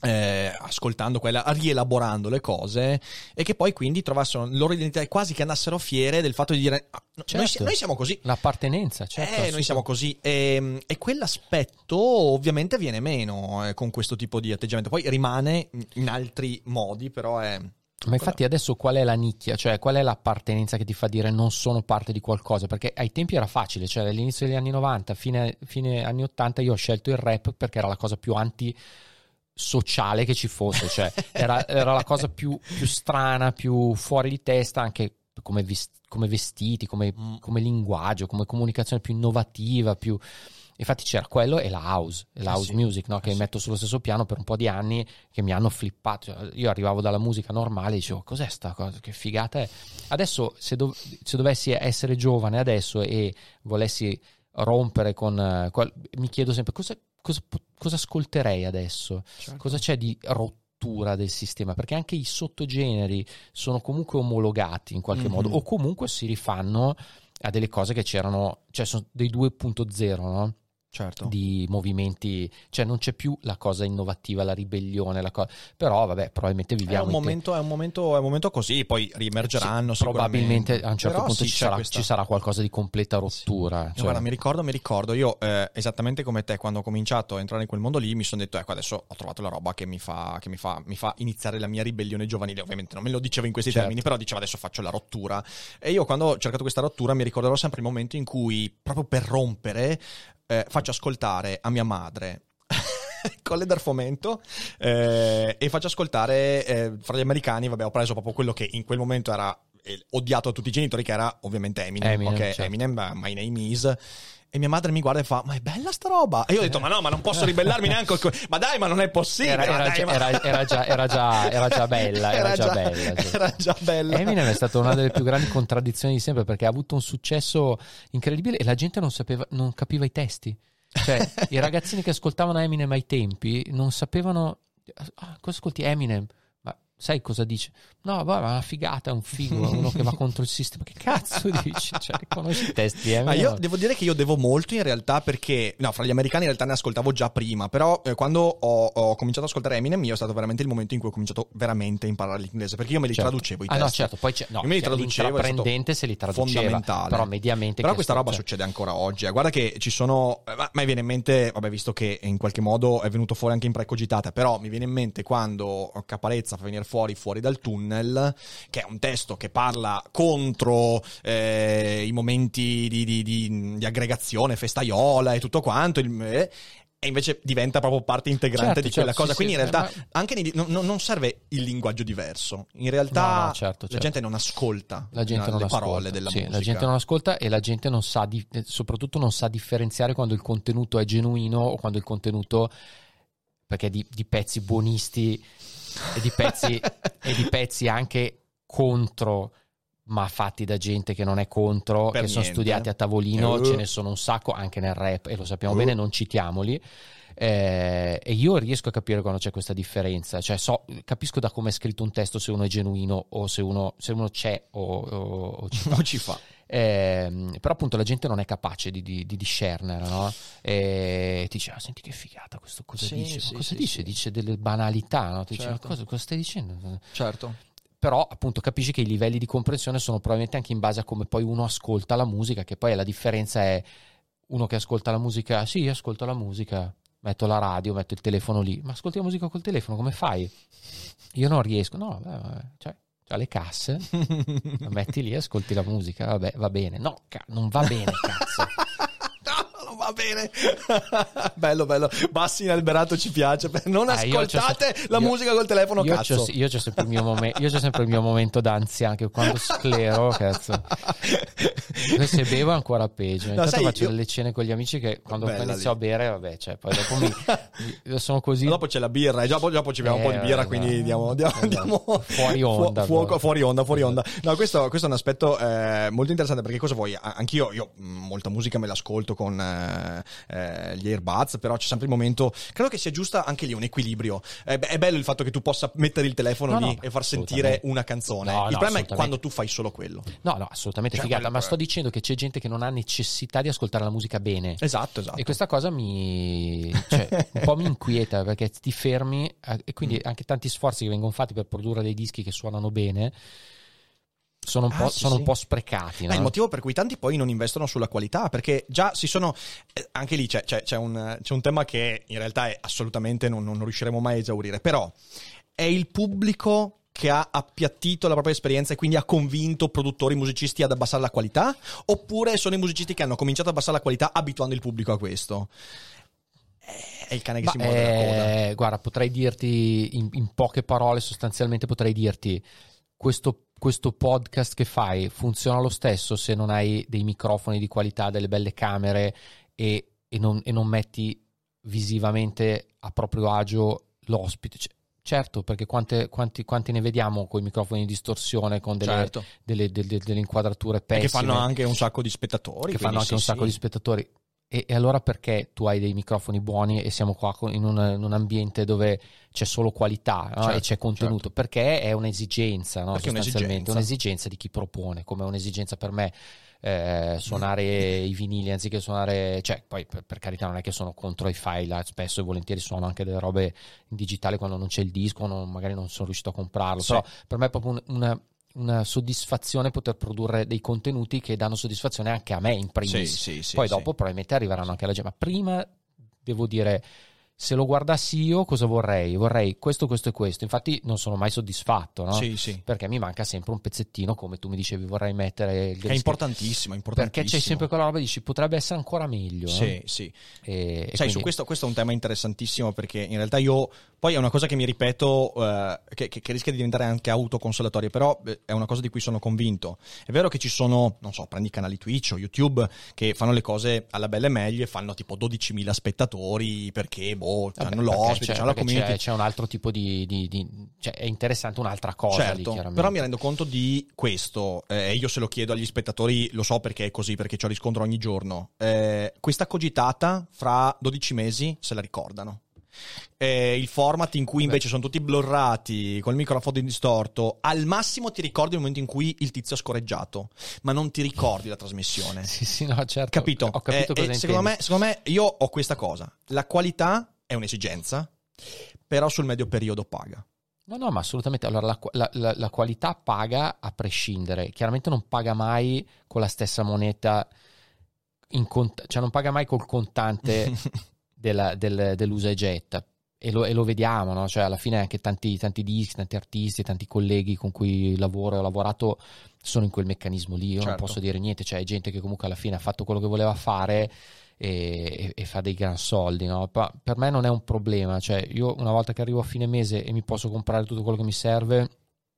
ascoltando rielaborando le cose, e che poi quindi trovassero loro identità, quasi che andassero fiere del fatto di dire: ah, noi siamo così, l'appartenenza, noi siamo così, e quell'aspetto ovviamente viene meno con questo tipo di atteggiamento. Poi rimane in altri modi, però è... Ma infatti adesso qual è la nicchia? Cioè qual è l'appartenenza che ti fa dire non sono parte di qualcosa? Perché ai tempi era facile, cioè all'inizio degli anni 90, fine anni 80, io ho scelto il rap perché era la cosa più antisociale che ci fosse, cioè era la cosa più strana, più fuori di testa, anche come vestiti, come linguaggio, come comunicazione, più innovativa, più... Infatti c'era quello e la house music, no? Che metto sullo stesso piano per un po' di anni, che mi hanno flippato. Io arrivavo dalla musica normale e dicevo: cos'è sta cosa, che figata è? Adesso se dovessi essere giovane adesso e volessi rompere con mi chiedo sempre cosa ascolterei adesso, cosa c'è di rottura del sistema, perché anche i sottogeneri sono comunque omologati in qualche modo, o comunque si rifanno a delle cose che c'erano, cioè sono dei 2.0, no? Di movimenti, cioè non c'è più la cosa innovativa, la ribellione, però vabbè, probabilmente viviamo è un momento così, poi riemergeranno probabilmente a un certo punto, ci sarà qualcosa di completa rottura. Cioè... Guarda, mi ricordo io esattamente come te, quando ho cominciato a entrare in quel mondo lì mi sono detto: ecco, adesso ho trovato la roba che mi fa iniziare la mia ribellione giovanile. Ovviamente non me lo dicevo in questi termini, però dicevo: adesso faccio la rottura. E io, quando ho cercato questa rottura, mi ricorderò sempre il momento in cui, proprio per rompere, faccio ascoltare a mia madre Colle del Fomento, e faccio ascoltare fra gli americani, vabbè, ho preso proprio quello che in quel momento era odiato a tutti i genitori, che era ovviamente Eminem, okay? Certo. Eminem, My Name Is. E mia madre mi guarda e fa: ma è bella sta roba? E io ho detto: ma no, ma non posso ribellarmi neanche. Ma dai, ma non è possibile. Era già bella. Eminem è stata una delle più grandi contraddizioni di sempre, perché ha avuto un successo incredibile e la gente non capiva i testi. Cioè, i ragazzini che ascoltavano Eminem ai tempi non sapevano: ah, cosa ascolti Eminem? Sai cosa dice? No, va, ma una figata, è un figo, uno che va contro il sistema. Che cazzo dici? Cioè, conosci i testi, eh? Ma io devo dire che io devo molto in realtà, perché no, fra gli americani in realtà ne ascoltavo già prima, però quando ho cominciato ad ascoltare Eminem, io è stato veramente il momento in cui ho cominciato veramente a imparare l'inglese, perché io me li traducevo i testi. Ah no, certo, poi l'intraprendente se li traduceva, fondamentale. Però mediamente, però questa roba succede ancora oggi. Guarda che ci sono, mi viene in mente, vabbè, visto che in qualche modo è venuto fuori anche in Precogitata, però mi viene in mente quando Caparezza fa venire fuori dal tunnel, che è un testo che parla contro i momenti di aggregazione festaiola e tutto quanto, e invece diventa proprio parte integrante, certo, di quella, certo, cosa. Sì, quindi in realtà anche non serve il linguaggio diverso. In realtà certo. La gente non ascolta le parole della musica. La gente non ascolta, e la gente non sa soprattutto non sa differenziare quando il contenuto è genuino o quando il contenuto, perché di pezzi buonisti e di pezzi anche contro, ma fatti da gente che non è contro, per che niente. Sono studiati a tavolino, ce ne sono un sacco anche nel rap, e lo sappiamo bene, non citiamoli. E io riesco a capire quando c'è questa differenza, cioè capisco da come è scritto un testo se uno è genuino o se uno c'è o ci fa. Però appunto la gente non è capace di discernere, no? E ti dice: ah, senti che figata, questo cosa dice? Cosa dice? Dice delle banalità, no? Ti dice: ma cosa stai dicendo? Certo. Però appunto capisci che i livelli di comprensione sono probabilmente anche in base a come poi uno ascolta la musica, che poi la differenza è: uno che ascolta la musica, sì, io ascolto la musica, metto la radio, metto il telefono lì, ma ascolti la musica col telefono, come fai? Io non riesco, no, cioè alle casse la metti lì, ascolti la musica, vabbè, va bene. No, non va bene, cazzo. No, non va bene. bello Bassi in alberato, ci piace. Non ascoltate la musica col telefono, cazzo. Io c'ho sempre il mio momento d'ansia, anche quando sclero, cazzo. Io se bevo ancora peggio. Intanto faccio delle cene con gli amici, che quando inizio a bere, vabbè, cioè poi dopo io sono così. Dopo c'è la birra, e dopo ci abbiamo un po' di birra, quindi andiamo fuori onda. Fuori onda. No, questo è un aspetto molto interessante, perché cosa vuoi? Anch'io, molta musica me l'ascolto con gli earbuds, però c'è sempre il momento, credo che sia giusta anche lì un equilibrio. È bello il fatto che tu possa mettere il telefono lì e far sentire una canzone. Il problema è quando tu fai solo quello. No, assolutamente, cioè, figata, ma sto dicendo che c'è gente che non ha necessità di ascoltare la musica bene. Esatto. E questa cosa un po' mi inquieta, perché ti fermi e quindi anche tanti sforzi che vengono fatti per produrre dei dischi che suonano bene sono un po' sprecati, no? È il motivo per cui tanti poi non investono sulla qualità, perché già si sono anche lì c'è un tema che in realtà è assolutamente non riusciremo mai a esaurire, però è il pubblico che ha appiattito la propria esperienza e quindi ha convinto produttori, musicisti ad abbassare la qualità, oppure sono i musicisti che hanno cominciato ad abbassare la qualità abituando il pubblico a questo? È il cane che si muove la coda. Guarda, potrei dirti in poche parole, sostanzialmente potrei dirti: questo podcast che fai funziona lo stesso se non hai dei microfoni di qualità, delle belle camere e non metti visivamente a proprio agio l'ospite. Certo, perché quanti ne vediamo con i microfoni di distorsione, con delle inquadrature pessime, che fanno anche un sacco di spettatori. E allora perché tu hai dei microfoni buoni e siamo qua in un ambiente dove c'è solo qualità, no? Certo, e c'è contenuto? Certo. Perché è un'esigenza, no? Sostanzialmente un'esigenza di chi propone, come un'esigenza per me suonare i vinili anziché suonare, cioè poi per carità non è che sono contro i file, spesso e volentieri suono anche delle robe in digitale quando non c'è il disco, magari non sono riuscito a comprarlo, però per me è proprio una soddisfazione poter produrre dei contenuti che danno soddisfazione anche a me in primis. Poi dopo probabilmente arriveranno anche alla gente, ma prima devo dire se lo guardassi io cosa vorrei? Vorrei questo, questo e questo. Infatti non sono mai soddisfatto, no? Sì, sì. Perché mi manca sempre un pezzettino, come tu mi dicevi, vorrei mettere... Che è importantissimo, importantissimo. Perché c'è sempre quella roba e dici, potrebbe essere ancora meglio. Sì, no? Sì. E sai, quindi... su questo è un tema interessantissimo, perché in realtà io... Poi è una cosa che mi ripeto, che rischia di diventare anche autoconsolatoria, però è una cosa di cui sono convinto. È vero che ci sono, non so, prendi canali Twitch o YouTube che fanno le cose alla bella e meglio e fanno tipo 12.000 spettatori perché... Boh, hanno l'ospite, c'è la community, c'è un altro tipo di cioè è interessante un'altra cosa, certo, lì, però mi rendo conto di questo, io se lo chiedo agli spettatori lo so perché è così, perché ci ho riscontro ogni giorno, questa cogitata fra 12 mesi se la ricordano. Il format in cui invece sono tutti blurrati col microfono distorto, al massimo ti ricordi il momento in cui il tizio ha scorreggiato, ma non ti ricordi la trasmissione. Sì, sì, no, certo. Capito? Ho capito cosa intendi. Secondo me io ho questa cosa, la qualità è un'esigenza, però sul medio periodo paga. No, no, ma assolutamente. Allora, la qualità paga a prescindere. Chiaramente non paga mai con la stessa moneta, cioè non paga mai col contante dell'usa e getta. E lo vediamo, no? Cioè alla fine anche tanti dischi, tanti artisti, tanti colleghi con cui lavoro e ho lavorato sono in quel meccanismo lì. Io certo. Non posso dire niente, cioè è gente che comunque alla fine ha fatto quello che voleva fare e fa dei gran soldi, no? Per me non è un problema, cioè io una volta che arrivo a fine mese e mi posso comprare tutto quello che mi serve,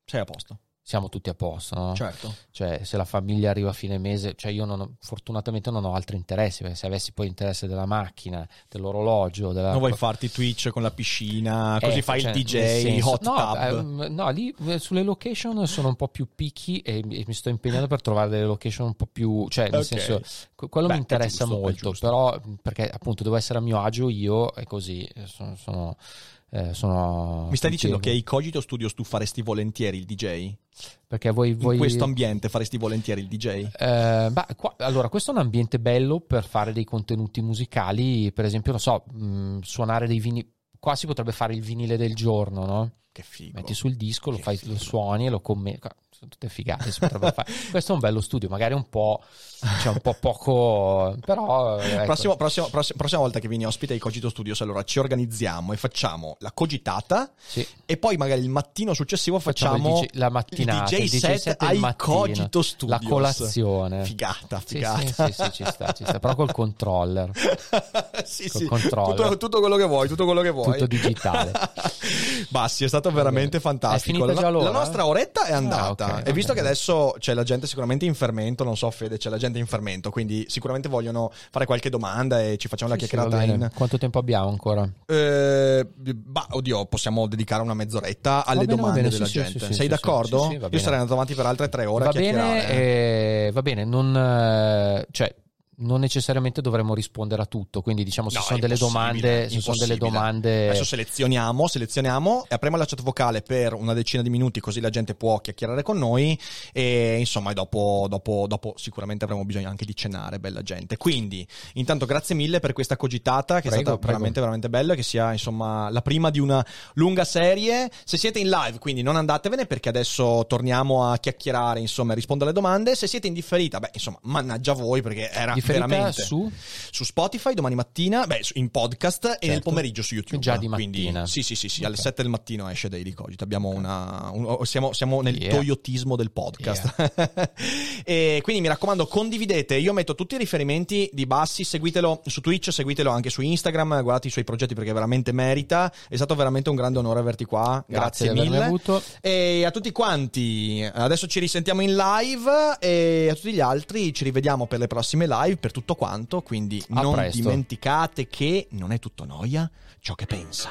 sei a posto. Siamo tutti a posto, no? Certo. Cioè se la famiglia arriva a fine mese, cioè io fortunatamente non ho altri interessi, perché se avessi poi interesse della macchina, dell'orologio, non vuoi farti Twitch con la piscina, così fai il DJ, hot tub. No, lì sulle location sono un po' più picchi e mi sto impegnando per trovare delle location un po' più, cioè nel senso quello mi interessa molto, però perché appunto devo essere a mio agio io e così sono mi stai dicendo che ai Cogito Studios tu faresti volentieri il DJ? Perché voi in questo ambiente faresti volentieri il DJ? Allora questo è un ambiente bello per fare dei contenuti musicali, per esempio, non so, suonare dei vinili. Qua si potrebbe fare il vinile del giorno, no? Che figo. Metti sul disco, lo suoni e lo commenti. Sono tutte figate, si potrebbe fare. Questo è un bello studio, magari un po' poco, però ecco. Prossima volta che vieni ospite ai Cogito Studios, allora ci organizziamo e facciamo la cogitata, sì. E poi magari il mattino successivo facciamo la mattinata, il DJ set ai Cogito Studios, la colazione. Figata. Sì, ci sta, però col controller. Sì, col controller. Tutto quello che vuoi, tutto digitale. Bassi, è stato veramente fantastico. La nostra oretta è andata. E visto che adesso c'è la gente sicuramente in fermento, non so Fede, c'è la gente in fermento, quindi sicuramente vogliono fare qualche domanda e ci facciamo la chiacchierata Quanto tempo abbiamo ancora? Possiamo dedicare una mezz'oretta alle domande della gente. Sei d'accordo? Io sarei andato avanti per altre 3 ore a chiacchierare. Va bene, non... Cioè, non necessariamente dovremmo rispondere a tutto, quindi diciamo se sono delle domande, adesso selezioniamo e apriamo la chat vocale per una decina di minuti, così la gente può chiacchierare con noi e insomma dopo sicuramente avremo bisogno anche di cenare, bella gente. Quindi intanto grazie mille per questa cogitata che è stata veramente bella, che sia insomma la prima di una lunga serie. Se siete in live quindi non andatevene, perché adesso torniamo a chiacchierare, insomma, e rispondere alle domande. Se siete in differita, mannaggia voi, perché era veramente su Spotify domani mattina, in podcast, certo. E nel pomeriggio su YouTube già di mattina, quindi, sì okay. Alle 7 del mattino esce Daily Cogito, abbiamo okay. Siamo nel toyotismo del podcast, e quindi mi raccomando condividete, io metto tutti i riferimenti di Bassi, seguitelo su Twitch, seguitelo anche su Instagram, guardate i suoi progetti perché veramente merita. È stato veramente un grande onore averti qua, grazie mille avuto. E a tutti quanti adesso ci risentiamo in live e a tutti gli altri ci rivediamo per le prossime live, per tutto quanto, quindi non dimenticate che non è tutto noia ciò che pensa.